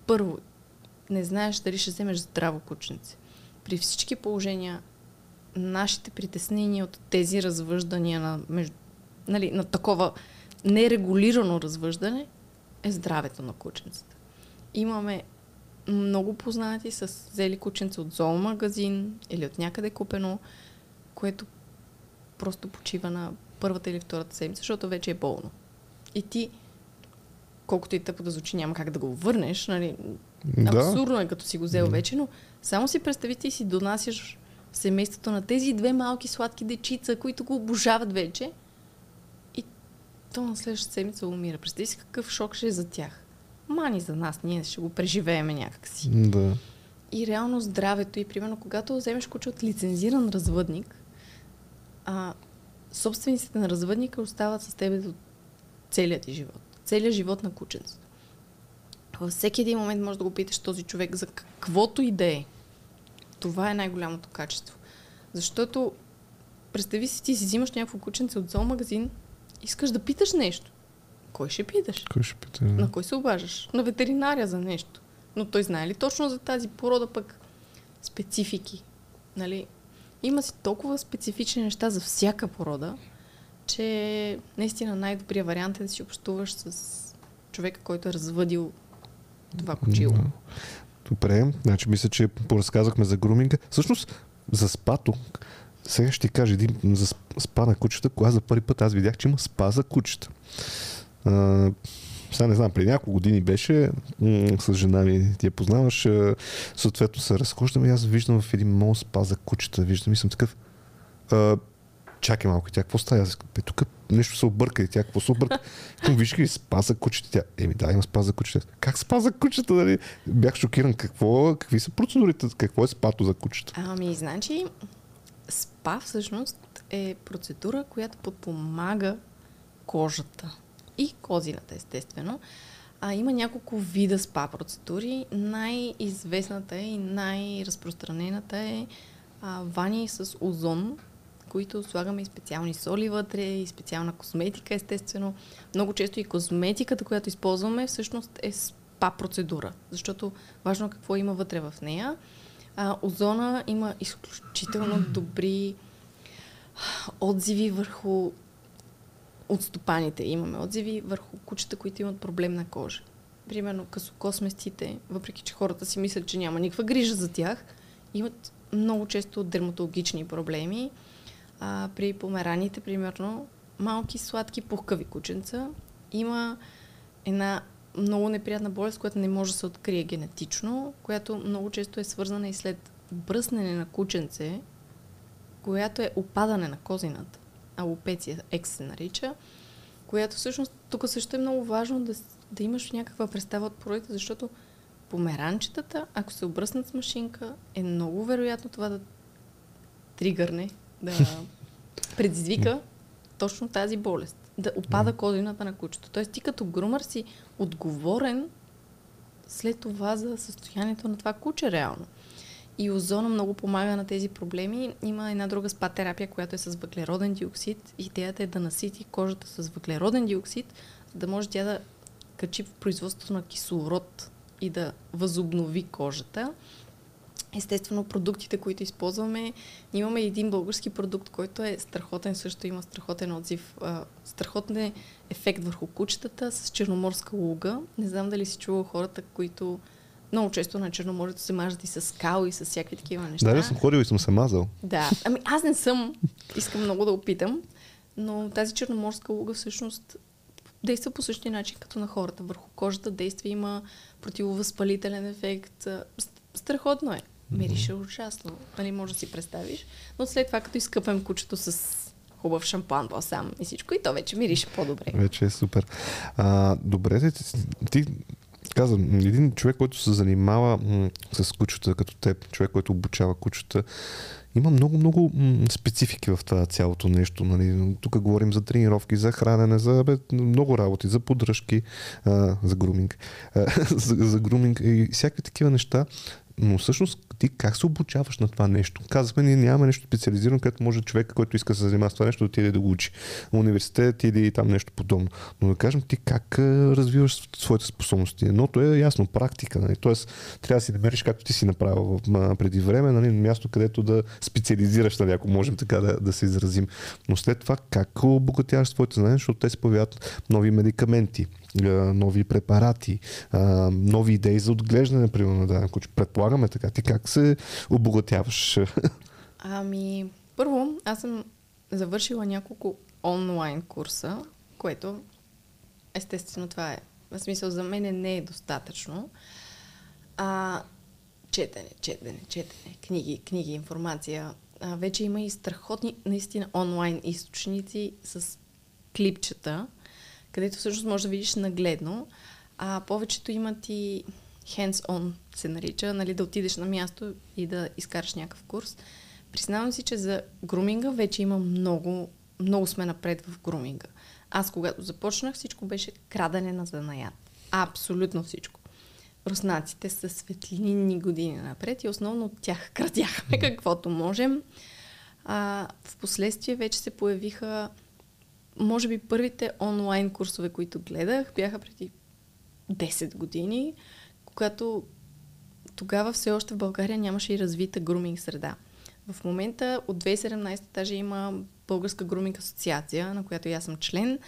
първо не знаеш дали ще вземеш здраво кученце. При всички положения нашите притеснения от тези развъждания на такова нерегулирано развъждане е здравето на кученцата. Имаме много познати с взели кученце от зоомагазин или от някъде купено, което просто почива на първата или втората седмица, защото вече е болно. И ти, колкото и тъпо да звучи, няма как да го върнеш, нали? Абсурдно е, като си го взел вече, но само си представи, ти си донасяш семейството на тези 2 малки сладки дечица, които го обожават вече, и то на следващата седмица умира. Представи си какъв шок ще е за тях. Мани за нас, ние ще го преживеем някакси. Да. И реално здравето, и примерно когато вземеш куче от лицензиран развъдник, собствениците на развъдника остават с теб до целият ти живот. Целият живот на кученцето. Във всеки един момент можеш да го питаш този човек за каквото и да е. Това е най-голямото качество. Защото, представи си, ти си взимаш някакво кученце от зоомагазин, искаш да питаш нещо. Кой ще питаш? На кой се обаждаш? На ветеринария за нещо. Но той знае ли точно за тази порода пък специфики? Нали? Има си толкова специфични неща за всяка порода, че наистина най-добрият вариант е да си общуваш с човека, който е развъдил това кучило. Добре, значи мисля, че поразказахме за груминга. Всъщност за спато, сега ще ти кажа един за спа на кучета, кога за първи път аз видях, че има спа за кучета. Сега не знам, преди няколко години беше, с жена ми, ти я познаваш, съответно се разхождам и аз виждам в един мол спа за кучета, виждам и съм такъв, чакай малко, тя какво става? Тук нещо се обърка и тя какво се обърка? Виж ли, спаза кучета тя. Еми да, има спаза кучета. Как спаза кучета? Нали? Бях шокиран. Какви са процедурите? Какво е спато за кучета? Ами, значи, спа всъщност е процедура, която подпомага кожата и козината, естествено. Има няколко вида спа процедури. Най-известната и най-разпространената е вани с озон, които слагаме и специални соли вътре, и специална козметика, естествено. Много често и козметиката, която използваме, всъщност е спа процедура, защото важно какво има вътре в нея. Озона има изключително добри отзиви върху от стопаните. Имаме отзиви върху кучета, които имат проблемна кожа. Примерно късокосместите, въпреки че хората си мислят, че няма никаква грижа за тях, имат много често дерматологични проблеми. При помераните, примерно, малки, сладки, пухкави кученца, има една много неприятна болест, която не може да се открие генетично, която много често е свързана и след бръснене на кученце, която е опадане на козината. Алопеция X се нарича, която всъщност тук също е много важно да имаш някаква представа от порода, защото померанчетата, ако се обръснат с машинка, е много вероятно това да тригърне, да предизвика точно тази болест, да опада козината на кучето. Тоест ти като грумър си отговорен след това за състоянието на това куче реално. И озона много помага на тези проблеми. Има една друга спа терапия, която е с въглероден диоксид. Идеята е да насити кожата с въглероден диоксид, за да може тя да качи в производството на кислород и да възобнови кожата. Естествено, продуктите, които използваме, имаме един български продукт, който е страхотен, също има страхотен отзив, страхотен ефект върху кучетата с черноморска луга. Не знам дали си чувал хората, които много често на Черноморието се мажат и с скал и с всякакви такива неща. Да, съм ходил и съм се мазал. Да, ами аз не съм. Искам много да опитам. Но тази черноморска луга всъщност действа по същия начин като на хората. Върху кожата действа, има противовъзпалителен ефект. Страхотно е. Мирише ужасно. Нали, може да си представиш. Но след това, като изкъпем кучето с хубав шампуан, балсам и всичко, и то вече мирише по-добре. Вече е супер. Добре, ти казвам, един човек, който се занимава с кучета като теб, човек, който обучава кучета, има много-много специфики в това цялото нещо. Нали? Тук говорим за тренировки, за хранене, за много работи, за поддръжки, за груминг, за груминг и всякакви такива неща. Но всъщност ти как се обучаваш на това нещо? Казахме, ние нямаме нещо специализирано, където може човек, който иска да се занимава с това нещо, да отиде да го учи. Университет или там нещо подобно. Но да кажем, ти как развиваш своите способности? Едното е ясно практика. Нали? Тоест, трябва да си намериш, както ти си направил преди време, нали? Място, където да специализираш, нали? Ако можем така да се изразим. Но след това как обогатяваш своите знания, защото те се появяват нови медикаменти, нови препарати, нови идеи за отглеждане, примерно, на даден куче. Предполагаме така. Ти как се обогатяваш? Ами, първо, аз съм завършила няколко онлайн курса, което, естествено, това е. В смисъл, за мен не е достатъчно. Четене, книги, информация. Вече има и страхотни, наистина, онлайн източници с клипчета, където всъщност можеш да видиш нагледно. Повечето имат и hands-on се нарича, нали, да отидеш на място и да изкараш някакъв курс. Признавам си, че за груминга вече има много сме напред в груминга. Аз когато започнах, всичко беше крадене на занаят. Абсолютно всичко. Руснаците са светлинни години напред и основно от тях крадяхме каквото можем. Впоследствие вече се появиха, може би първите онлайн курсове, които гледах, бяха преди 10 години, когато тогава все още в България нямаше и развита груминг среда. В момента от 2017 даже има Българска груминг асоциация, на която и аз съм член,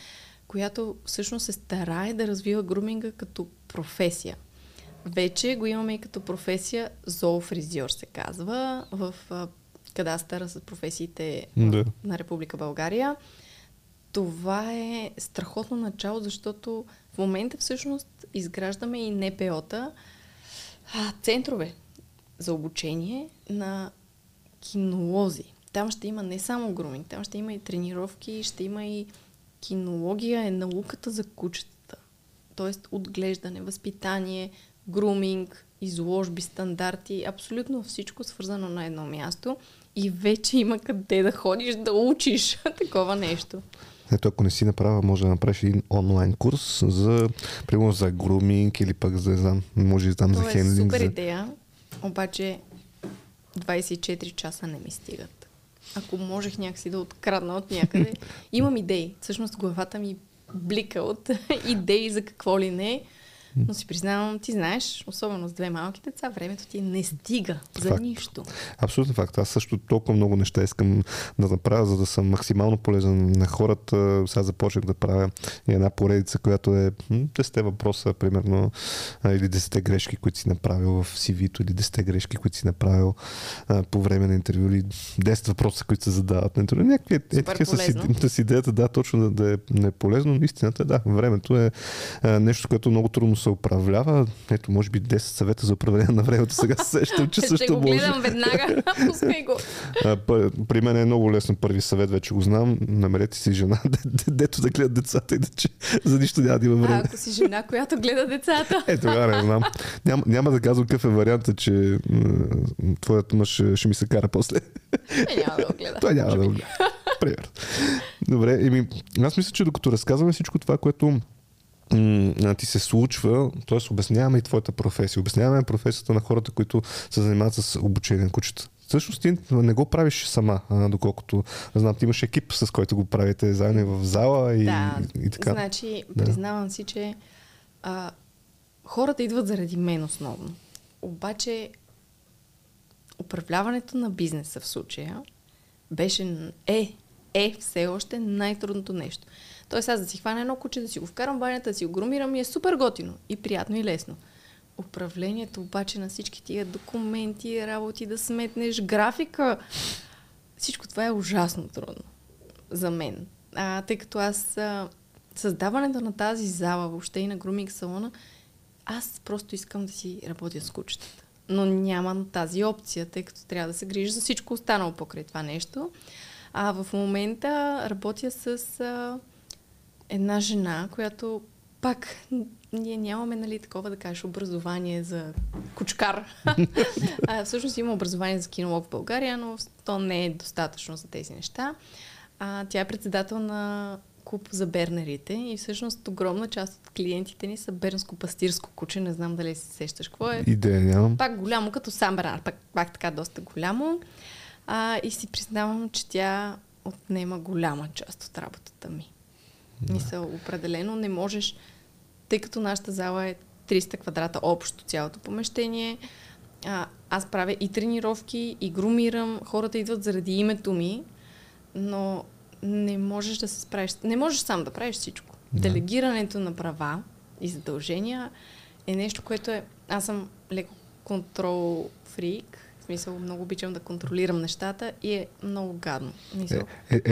която всъщност се старае да развива груминга като професия. Вече го имаме и като професия, зоофризьор се казва, в кадастъра с професиите на Република България. Това е страхотно начало, защото в момента всъщност изграждаме и НПО-та, центрове за обучение на кинолози, Там ще има не само груминг, там ще има и тренировки, ще има и кинология, е науката за кучетата. Тоест отглеждане, възпитание, груминг, изложби, стандарти, абсолютно всичко свързано на едно място и вече има къде да ходиш да учиш такова нещо. Ето, ако не си направя, може да направиш един онлайн курс за, примерно, за груминг или пък за, може да знам за хендлинг. Това е супер идея, обаче 24 часа не ми стигат. Ако можех някакси да открадна от някъде, имам идеи. Всъщност главата ми блика от идеи за какво ли не. Но си признавам, ти знаеш, особено с две малки деца, времето ти не стига за нищо. Абсолютно факт. Аз също толкова много неща искам да направя, за да съм максимално полезен на хората. Сега започнах да правя една поредица, която е 10 въпроса, примерно, или 10 грешки, които си направил в CV-то, или 10 грешки, които си направил по време на интервю, или 10 въпроса, които се задават на интервю. Някакви етики с идеята, да, точно да е полезно, но истината е, да, времето е нещо, което много трудно се управлява. Ето, може би 10 съвета за управление на времето. Сега се сещам, че също може. Ще го гледам веднага. Пускай го. При мен е много лесно първи съвет, вече го знам. Намерете си жена, дето да гледат децата, иначе за нищо няма да има време. Ако си жена, която гледа децата. Ето, тогава не знам. Няма да казвам какъв е варианта, че твоят мъж ще ми се кара после. Няма да го гледа. Той няма да го гледа. Пример. Добре, аз мисля, че докато разказваме всичко това, което ти се случва, т.е. обясняваме и твоята професия, обясняваме професията на хората, които се занимават с обучение на кучета. Всъщност ти не го правиш сама, доколкото знам, ти имаш екип, с който го правите заедно в зала и, да, и така. Значи, признавам си, че хората идват заради мен основно. Обаче управляването на бизнеса в случая беше все още най-трудното нещо. Тоест аз да си хвана едно куче, да си го вкарам в банята, да си го грумирам и е супер готино и приятно и лесно. Управлението обаче на всички тия документи, работи, да сметнеш, графика, всичко това е ужасно трудно за мен. Тъй като аз създаването на тази зала въобще и на груминг салона, аз просто искам да си работя с кучетата. Но нямам тази опция, тъй като трябва да се грижа за всичко останало покрай това нещо. А в момента работя с една жена, която пак ние нямаме, нали, такова да кажеш образование за кучкар. Всъщност има образование за кинолог в България, но то не е достатъчно за тези неща. Тя е председател на клуб за бернерите и всъщност огромна част от клиентите ни са бернско-пастирско куче. Не знам дали се сещаш какво е. Идея нямам. Пак голямо, като Сан Бернар, пак така доста голямо. И си признавам, че тя отнема голяма част от работата ми. Да. Мисъл, определено не можеш, тъй като нашата зала е 300 квадрата общо цялото помещение. Аз правя и тренировки, и грумирам. Хората идват заради името ми, но не можеш да се справиш. Не можеш сам да правиш всичко. Да. Делегирането на права и задължения е нещо, което е... Аз съм леко контрол фрик. Мисъл, много обичам да контролирам нещата и е много гадно.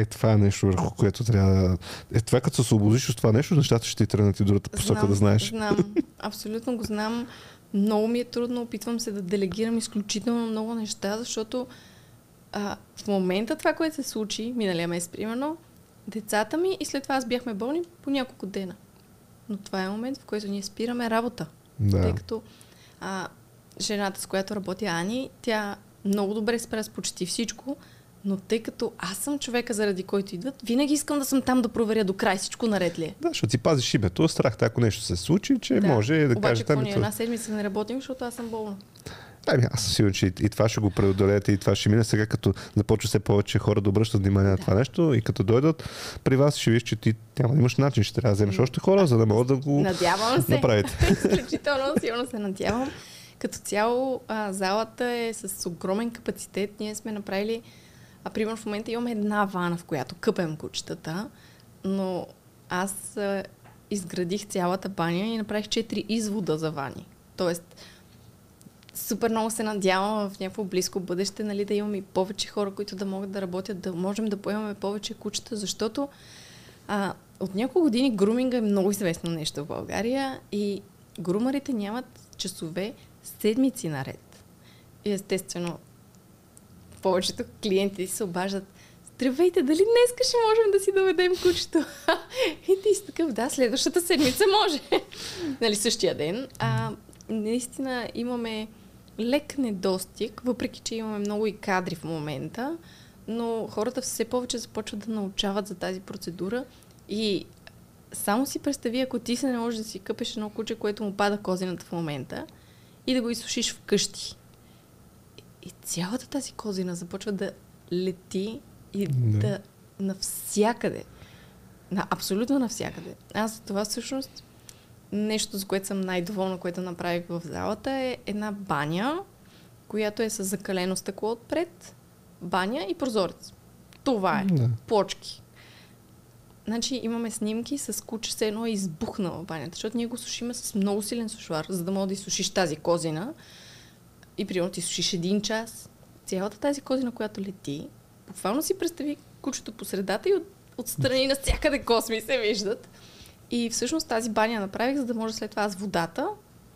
Това е нещо, върху което трябва... Това като се освободиш от това нещо, нещата ще ти тръгнат и другата посока, да знаеш. Знам, абсолютно го знам. Много ми е трудно, опитвам се да делегирам изключително много неща, защото в момента това, което се случи, миналия месец, примерно, децата ми и след това аз бяхме болни по няколко дена. Но това е момент, в който ние спираме работа. Да. Тъй като... Жената, с която работи, Ани, тя много добре спря с почти всичко, но тъй като аз съм човека, заради който идват, винаги искам да съм там да проверя до край всичко наред ли е. Да, защото си пазиш името, страхта, ако нещо се случи, че може да кажеш... Обаче, ако ние една седмица не работим, защото аз съм болна. Аз съм сигурен, че и това ще го преодолеете, и това ще мине. Сега като започва все повече хора да обръщат внимание на това нещо и като дойдат при вас, ще виж, че ти няма да имаш начин, ще трябва да вземеш още хора, за да могат да го направите. Изключително силно се надявам. Като цяло залата е с огромен капацитет. Ние сме направили, примерно в момента имаме една вана, в която къпем кучетата, но аз изградих цялата баня и направих 4 извода за вани. Тоест, супер много се надявам в някакво близко бъдеще, нали, да имаме и повече хора, които да могат да работят, да можем да поемаме повече кучета, защото от няколко години груминга е много известно нещо в България и грумарите нямат часове седмици наред. И естествено, повечето клиенти се обаждат: "Здравейте, дали днес ще можем да си доведем кучето?" И ти си такъв: "Да, следващата седмица може." Нали, същия ден. Наистина имаме лек недостиг, въпреки че имаме много и кадри в момента, но хората все повече започват да научават за тази процедура. И само си представи, ако ти се не можеш да си къпеш едно куче, което му пада козината в момента, и да го изсушиш вкъщи. И цялата тази козина започва да лети и да навсякъде. Абсолютно навсякъде. Аз за това всъщност нещо, за което съм най-доволна, което направих в залата, е една баня, която е с закалено стъкло отпред, баня и прозорец. Това е. Плочки. Значи имаме снимки с куче с едно избухнало банята, защото ние го сушиме с много силен сушвар, за да мога да изсушиш тази козина. И примерно ти сушиш един час. Цялата тази козина, която лети, буквално си представи кучето по средата и отстрани навсякъде косми се виждат. И всъщност тази баня направих, за да може след това аз водата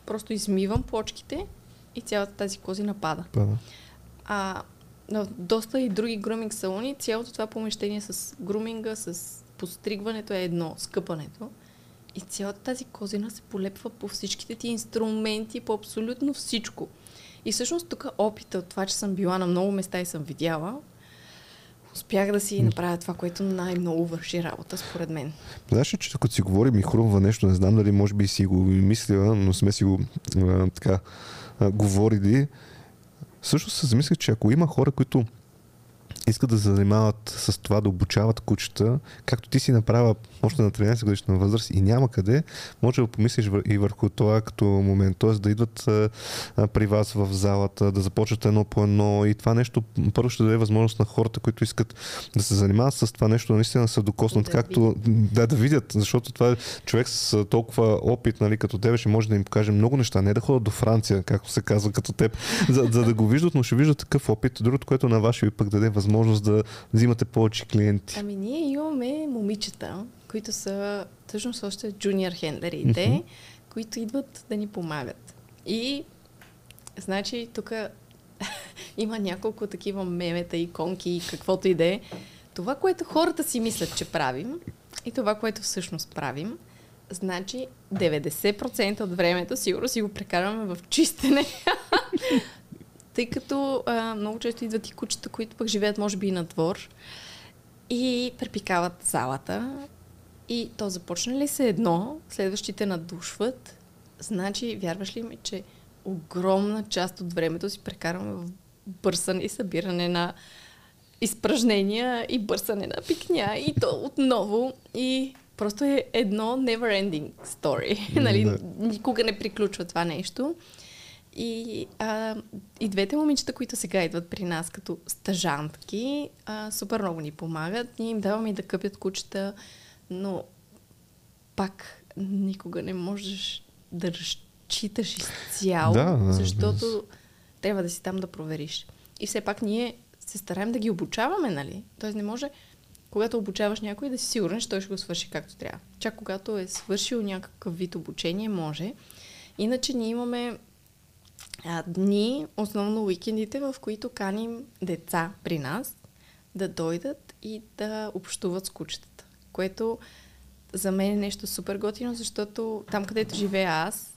просто измивам плочките и цялата тази козина пада. Доста и други груминг салони, цялото това помещение с груминга, с подстригването е едно, скъпането. И цялата тази козина се полепва по всичките ти инструменти, по абсолютно всичко. И всъщност тук опита от това, че съм била на много места и съм видяла, успях да си направя това, което най-много върши работа, според мен. Знаеш ли, че като си говори ми хрумва нещо, не знам дали може би си го мислила, но сме си го говорили. Също се замислях, че ако има хора, които искат да се занимават с това, да обучават кучета, както ти си направила още на 13 годишна възраст и няма къде, може да помислиш и върху това като момент. Т.е. да идват при вас в залата, да започват едно по едно и това нещо първо ще даде възможност на хората, които искат да се занимават с това нещо, наистина да се докоснат, както да видят, защото това е човек с толкова опит, нали, като тебе, ще може да им покаже много неща, не да ходят до Франция, както се казва, като теб, за да го виждат, но ще виждат такъв опит, другото, което на ваше ви пък даде възможност да взимате повече клиенти. Ние имаме момичета, които са всъщност още джуниор хендлерите, които идват да ни помагат. И значи тук има няколко такива мемета, иконки и каквото и да е. Това, което хората си мислят, че правим и това, което всъщност правим, значи 90% от времето сигурно си го прекарваме в чистене. Тъй като много често идват и кучета, които пък живеят може би и на двор и препикават залата и то започне ли се едно, следващите надушват, значи вярваш ли ми, че огромна част от времето си прекарваме в бърсане и събиране на изпражнения и бърсане на пикня и то отново и просто е едно never ending story, нали, никога не приключва това нещо. И двете момичета, които сега идват при нас като стажантки, супер много ни помагат. Ние им даваме и да къпят кучета, но пак никога не можеш да разчиташ изцяло, защото трябва да си там да провериш. И все пак ние се стараем да ги обучаваме, нали? Тоест не може, когато обучаваш някой, да си сигурен, че той ще го свърши както трябва. Чак когато е свършил някакъв вид обучение, може. Иначе ние имаме дни, основно уикендите, в които каним деца при нас да дойдат и да общуват с кучетата, което за мен е нещо супер готино, защото там, където живея аз,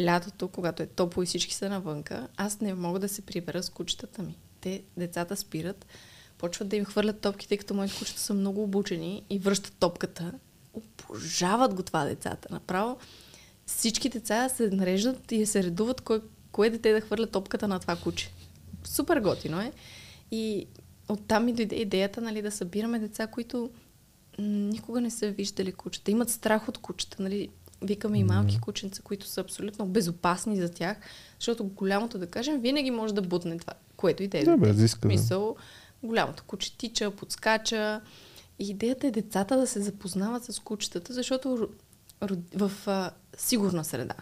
лятото, когато е топло и всички са навънка, аз не мога да се прибера с кучетата ми. Децата спират, почват да им хвърлят топките, като моите кучета са много обучени и връщат топката. Обожават го това децата. Направо всички деца се нареждат и се редуват кое дете да хвърля топката на това куче. Супер готино е. И оттам и дойде идеята, нали, да събираме деца, които никога не са виждали кучета. Имат страх от кучета. Нали. Викаме и малки кученца, които са абсолютно безопасни за тях, защото голямото, да кажем, винаги може да бутне това, което идея. Мисъл, голямото куче тича, подскача. И идеята е децата да се запознават с кучетата, защото в сигурна среда.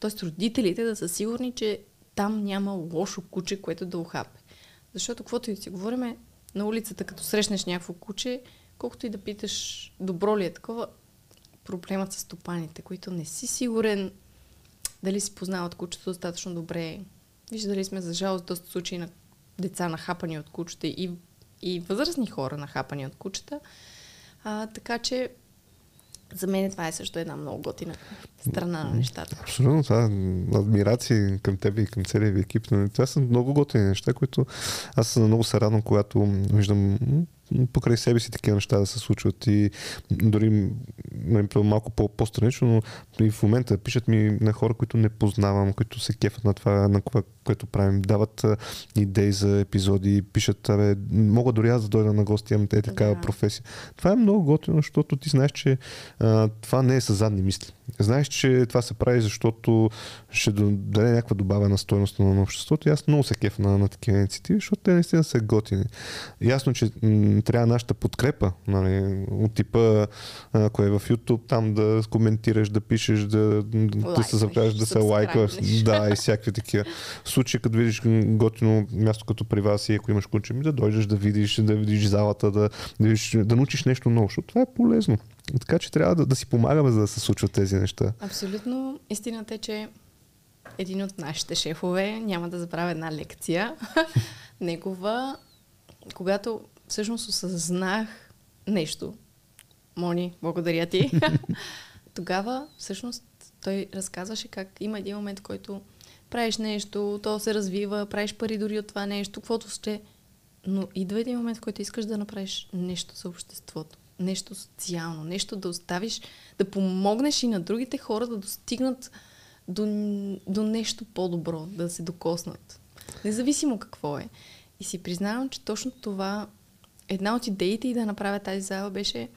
Тоест родителите да са сигурни, че там няма лошо куче, което да ухапе. Защото, каквото и да си говорим, на улицата, като срещнеш някакво куче, колкото и да питаш добро ли е такова, проблемът с стопаните, които не си сигурен дали си познават кучето достатъчно добре. Виждали сме, за жалост, доста случаи на деца нахапани от кучета и възрастни хора нахапани от кучета. Така че за мен това е също една много готина страна на нещата. Абсолютно, това адмирации към теб и към целия ви екип. Това са много готини неща, които аз много се радвам, когато виждам покрай себе си такива неща да се случват и дори малко по-странично, но и в момента пишат ми на хора, които не познавам, които се кефат на това, на което правим. Дават идеи за епизоди, пишат, мога дори аз да дойда на гости, имам такава професия. Това е много готино, защото ти знаеш, че това не е със задни мисли. Знаеш, че това се прави, защото ще даде някаква добавена стойност на обществото и аз много се кефа на такива инициативи, защото те наистина са готини. Ясно, че трябва нашата подкрепа, нали, от типа, ако е в YouTube, там да коментираш, да пишеш, да се запряш, да се лайкваш. Да, и всякакви такива. В случай, като видиш готино място като при вас и ако имаш куче, да дойдеш да видиш залата, да научиш нещо ново, защото това е полезно. Така че трябва да си помагаме, за да се случват тези неща. Абсолютно. Истината е, че един от нашите шефове, няма да забравя една лекция, негова, когато всъщност осъзнах нещо. Мони, благодаря ти. Тогава всъщност той разказваше как има един момент, в който правиш нещо, то се развива, правиш пари дори от това нещо, каквото ще. Но идва един момент, в който искаш да направиш нещо за обществото. Нещо социално, нещо да оставиш, да помогнеш и на другите хора да достигнат до нещо по-добро, да се докоснат. Независимо какво е. И си признавам, че точно това, една от идеите и да направя тази зала беше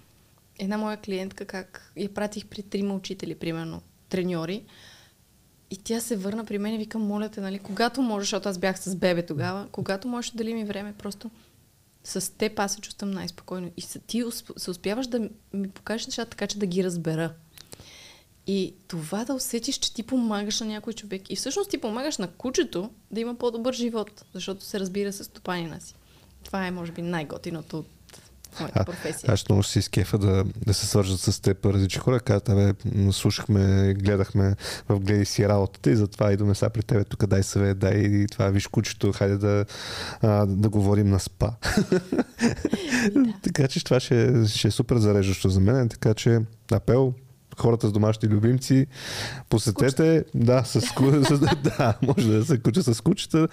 една моя клиентка, как я пратих при 3 учители, примерно, треньори. И тя се върна при мен и вика, моля те, нали, когато можеш, защото аз бях с бебе тогава, когато можеш да дали ми време, просто с теб аз се чувствам най-спокойно. И ти се успяваш да ми покажеш нещата, така че да ги разбера. И това да усетиш, че ти помагаш на някой човек. И всъщност ти помагаш на кучето да има по-добър живот, защото се разбира с стопанина си. Това е, може би, най-готиното от моята професия. Аз много си изкефа да се свържат с теб различни хора. Казват, слушахме, гледахме в Гледай си работата и затова идваме сега при тебе тук, дай съвет, дай и това, виж кучето, хайде да говорим на спа. Да. Така че това ще е супер зареждащо за мен, така че апел, хората с домашни любимци, посетете, може да се куча с кучета,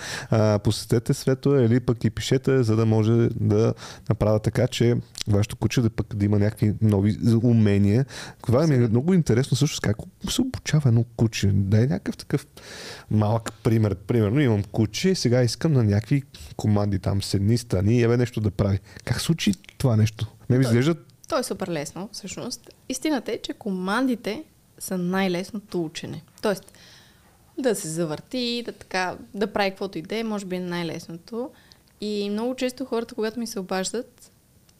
посетете Свето или пък и пишете, за да може да направя така, че вашето куче да има някакви нови умения. Това ми е много интересно също, как се обучава едно куче. Дай някакъв такъв малък пример. Примерно имам куче и сега искам на някакви команди там с едни страни и нещо да прави. Как се учи това нещо? Ме ми изглеждат. То е супер лесно, всъщност. Истината е, че командите са най-лесното учене. Тоест, да се завърти, да прави каквото идея, може би е най-лесното. И много често хората, когато ми се обаждат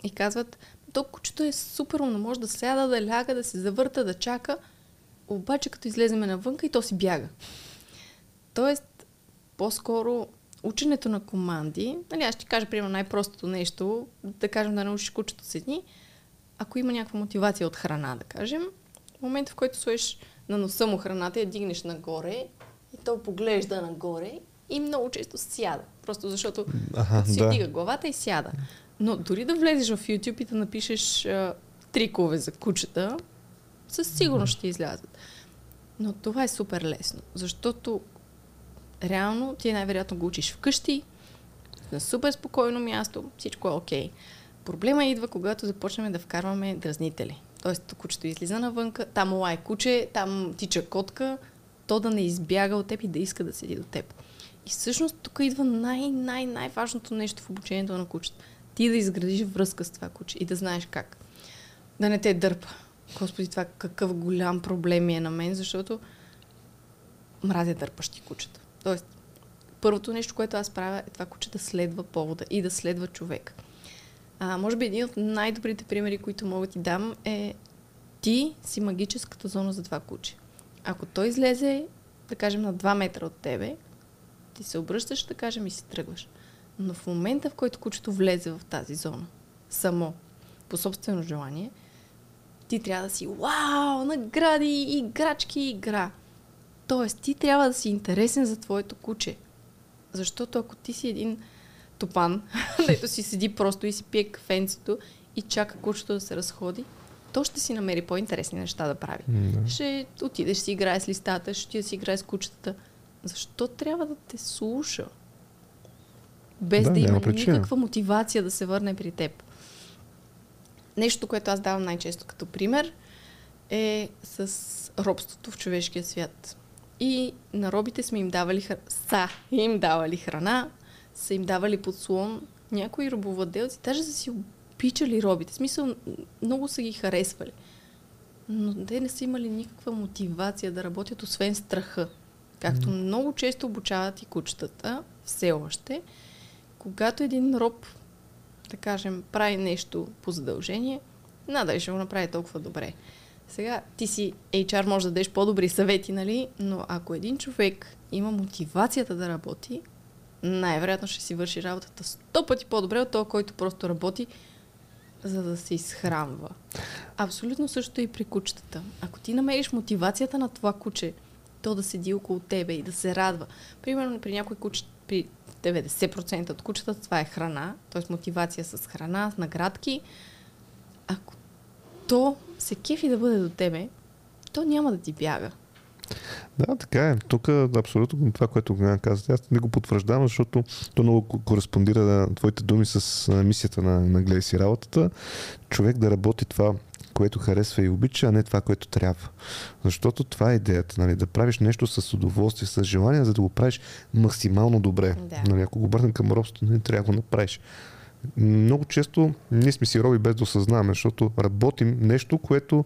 и казват, то кучето е супер умно, може да сяда, да ляга, да се завърта, да чака, обаче като излеземе навънка и то си бяга. Тоест, по-скоро ученето на команди, нали, аз ще кажа, примерно, най-простото нещо, да кажем да научиш кучето с едни, ако има някаква мотивация от храна, да кажем, в момента, в който слоеш на носа му храната, я дигнеш нагоре и то поглежда нагоре и много често сяда. Просто защото дига главата и сяда. Но дори да влезеш в YouTube и да напишеш трикове за кучета, със сигурност ще излязат. Но това е супер лесно, защото реално ти най-вероятно го учиш вкъщи, на супер спокойно място, всичко е окей. Проблема идва, когато започнем да вкарваме дразнители. Тоест, кучето излиза навънка, там лае куче, там тича котка, то да не избяга от теб и да иска да седи до теб. И всъщност тук идва най-важното нещо в обучението на кучето. Ти да изградиш връзка с това куче и да знаеш как. Да не те дърпа. Господи, това какъв голям проблем е на мен, защото мразя дърпащи кучета. Тоест, първото нещо, което аз правя е това куче да следва повода и да следва човек. Може би един от най-добрите примери, които мога ти дам е ти си магическата зона за това куче. Ако той излезе, да кажем, на 2 метра от тебе, ти се обръщаш, да кажем, и си тръгваш. Но в момента, в който кучето влезе в тази зона, само, по собствено желание, ти трябва да си вау, награди, играчки, игра. Тоест, ти трябва да си интересен за твоето куче. Защото ако ти си един стопан, дето си седи просто и си пие кафенцето и чака кучето да се разходи, то ще си намери по-интересни неща да прави. Mm-hmm. Ще отидеш си играе с листата, ще ти си играе с кучетата. Защо трябва да те слуша? Без да има никаква мотивация да се върне при теб. Нещо, което аз давам най-често като пример, е с робството в човешкия свят. И на робите са им давали храна, са им давали подслон. Някои робовладелци даже са си обичали робите. В смисъл, много са ги харесвали. Но те не са имали никаква мотивация да работят, освен страха. Както много често обучават и кучетата, все още, когато един роб, да кажем, прави нещо по задължение, надали ще го направи толкова добре. Сега ти си HR, може да дадеш по-добри съвети, нали? Но ако един човек има мотивацията да работи, най-вероятно ще си върши работата 100 пъти по-добре от този, който просто работи, за да се изхранва. Абсолютно също и при кучетата. Ако ти намериш мотивацията на това куче, то да седи около тебе и да се радва. Примерно при някой куче, при 90% от кучетата това е храна, т.е. мотивация с храна, с наградки. Ако то се кефи да бъде до тебе, то няма да ти бяга. Да, така е. Тук абсолютно това, което Огняна каза, аз не го потвърждавам, защото то много кореспондира на твоите думи с мисията на Гледай си работата. Човек да работи това, което харесва и обича, а не това, което трябва. Защото това е идеята, нали, да правиш нещо с удоволствие, с желание, за да го правиш максимално добре. Да. Нали, ако го обърнем към робството, не трябва да го направиш. Много често ние сме си роби без да осъзнаваме, защото работим нещо, което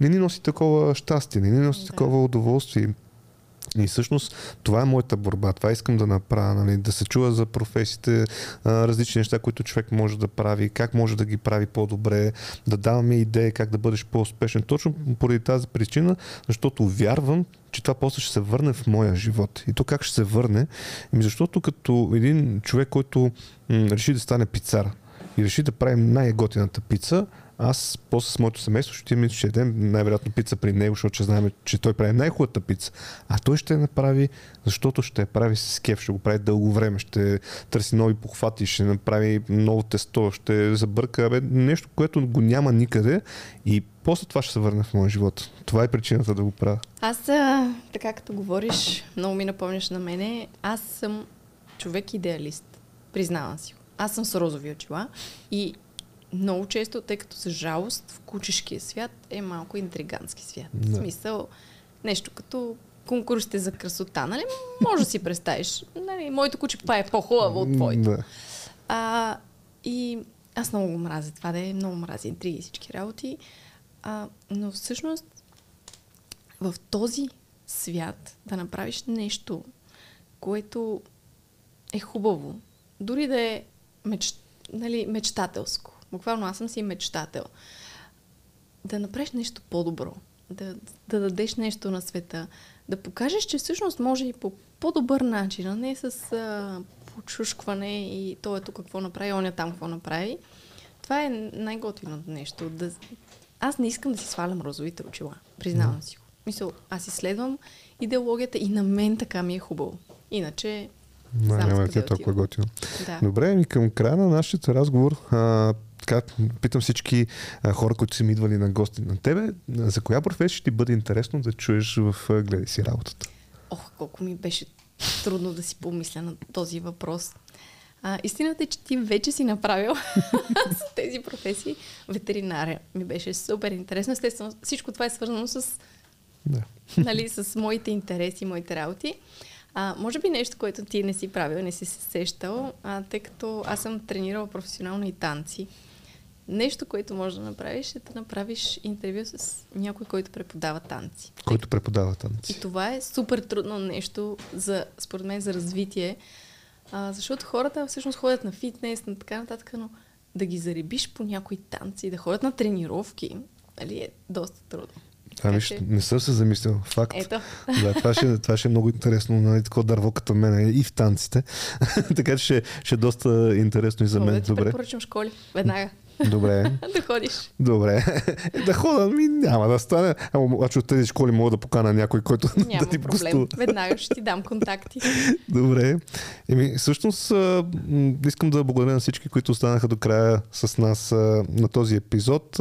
не ни носи такова щастие, не ни носи такова удоволствие. И всъщност това е моята борба, това искам да направя, нали, да се чува за професиите, различни неща, които човек може да прави, как може да ги прави по-добре, да даваме идеи как да бъдеш по-успешен. Точно поради тази причина, защото вярвам, че това после ще се върне в моя живот. И то как ще се върне? Защото като един човек, който реши да стане пицар и реши да прави най-готината пица, аз после с моето семейство ще имаме ще едем най-вероятно пица при него, защото знаем, че той прави най-хубавата пица. А той ще я направи, защото ще я прави с кеф, ще го прави дълго време, ще търси нови похвати, ще направи ново тесто, ще забърка нещо, което го няма никъде и после това ще се върне в моя живот. Това е причината да го правя. Аз, така като говориш, много ми напомняш на мене, аз съм човек-идеалист. Признавам си. Аз съм с розови очила и много често, тъй като за жалост в кучешкия свят е малко интригански свят. Да. В смисъл, нещо като конкурсите за красота, нали? Може да си представиш. Нали? Моето куче па е по-хубаво от твоето. Да. И аз много го мразя това, да е много мразя интриги и всички работи. Но всъщност в този свят да направиш нещо, което е хубаво, дори да е мечтателско. Буквално аз съм си мечтател. Да направиш нещо по-добро, да дадеш нещо на света, да покажеш, че всъщност може и по по-добър начин, а не с почушкване и то е тук какво направи, он е там какво направи. Това е най-готиното нещо. Аз не искам да си свалям розовите очила, признавам си го. Мисля, аз изследвам идеологията и на мен така ми е хубаво. Иначе няма тя толкова готино. Да. Добре, и към края на нашия разговор питам всички хора, които са ми идвали на гости на тебе, за коя професия ще ти бъде интересно да чуеш в Гледай си работата? Ох, колко ми беше трудно да си помисля на този въпрос. Истината е, че ти вече си направил с тези професии ветеринария. Ми беше супер интересно. Естествено, всичко това е свързано с моите интереси, моите работи. Може би нещо, което ти не си правил, не си се сещал, тъй като аз съм тренирала професионално и танци. Нещо, което можеш да направиш, е да направиш интервю с някой, който преподава танци. Който преподава танци. И това е супер трудно нещо, според мен, за развитие, защото хората всъщност ходят на фитнес, на така нататък, но да ги заребиш по някои танци, да ходят на тренировки, нали, е доста трудно. Не съм се замислил. Факт. Да, това ще е много интересно, нали, такова дърво като мен и в танците. Така че ще е доста интересно и за мен. Добре. Да ти препоръчам школи. Веднага. Добре. Да ходиш. Добре. Да хода, ми няма да стане. Ама от тези школи мога да покана някой, който няма да ти гостува. Няма проблем. Веднага ще ти дам контакти. Добре. Еми, всъщност искам да благодаря на всички, които останаха до края с нас на този епизод.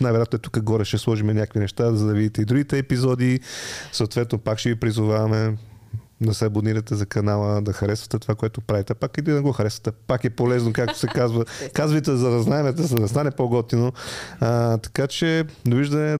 Най-вероятно е тук горе ще сложим някакви неща, за да видите и другите епизоди. Съответно, пак ще ви призоваваме да се абонирате за канала, да харесвате това, което правите, пак и да го харесвате. Пак е полезно, както се казва. Казвайте, за да знаете, за да стане по-готино. Така че, довиждане.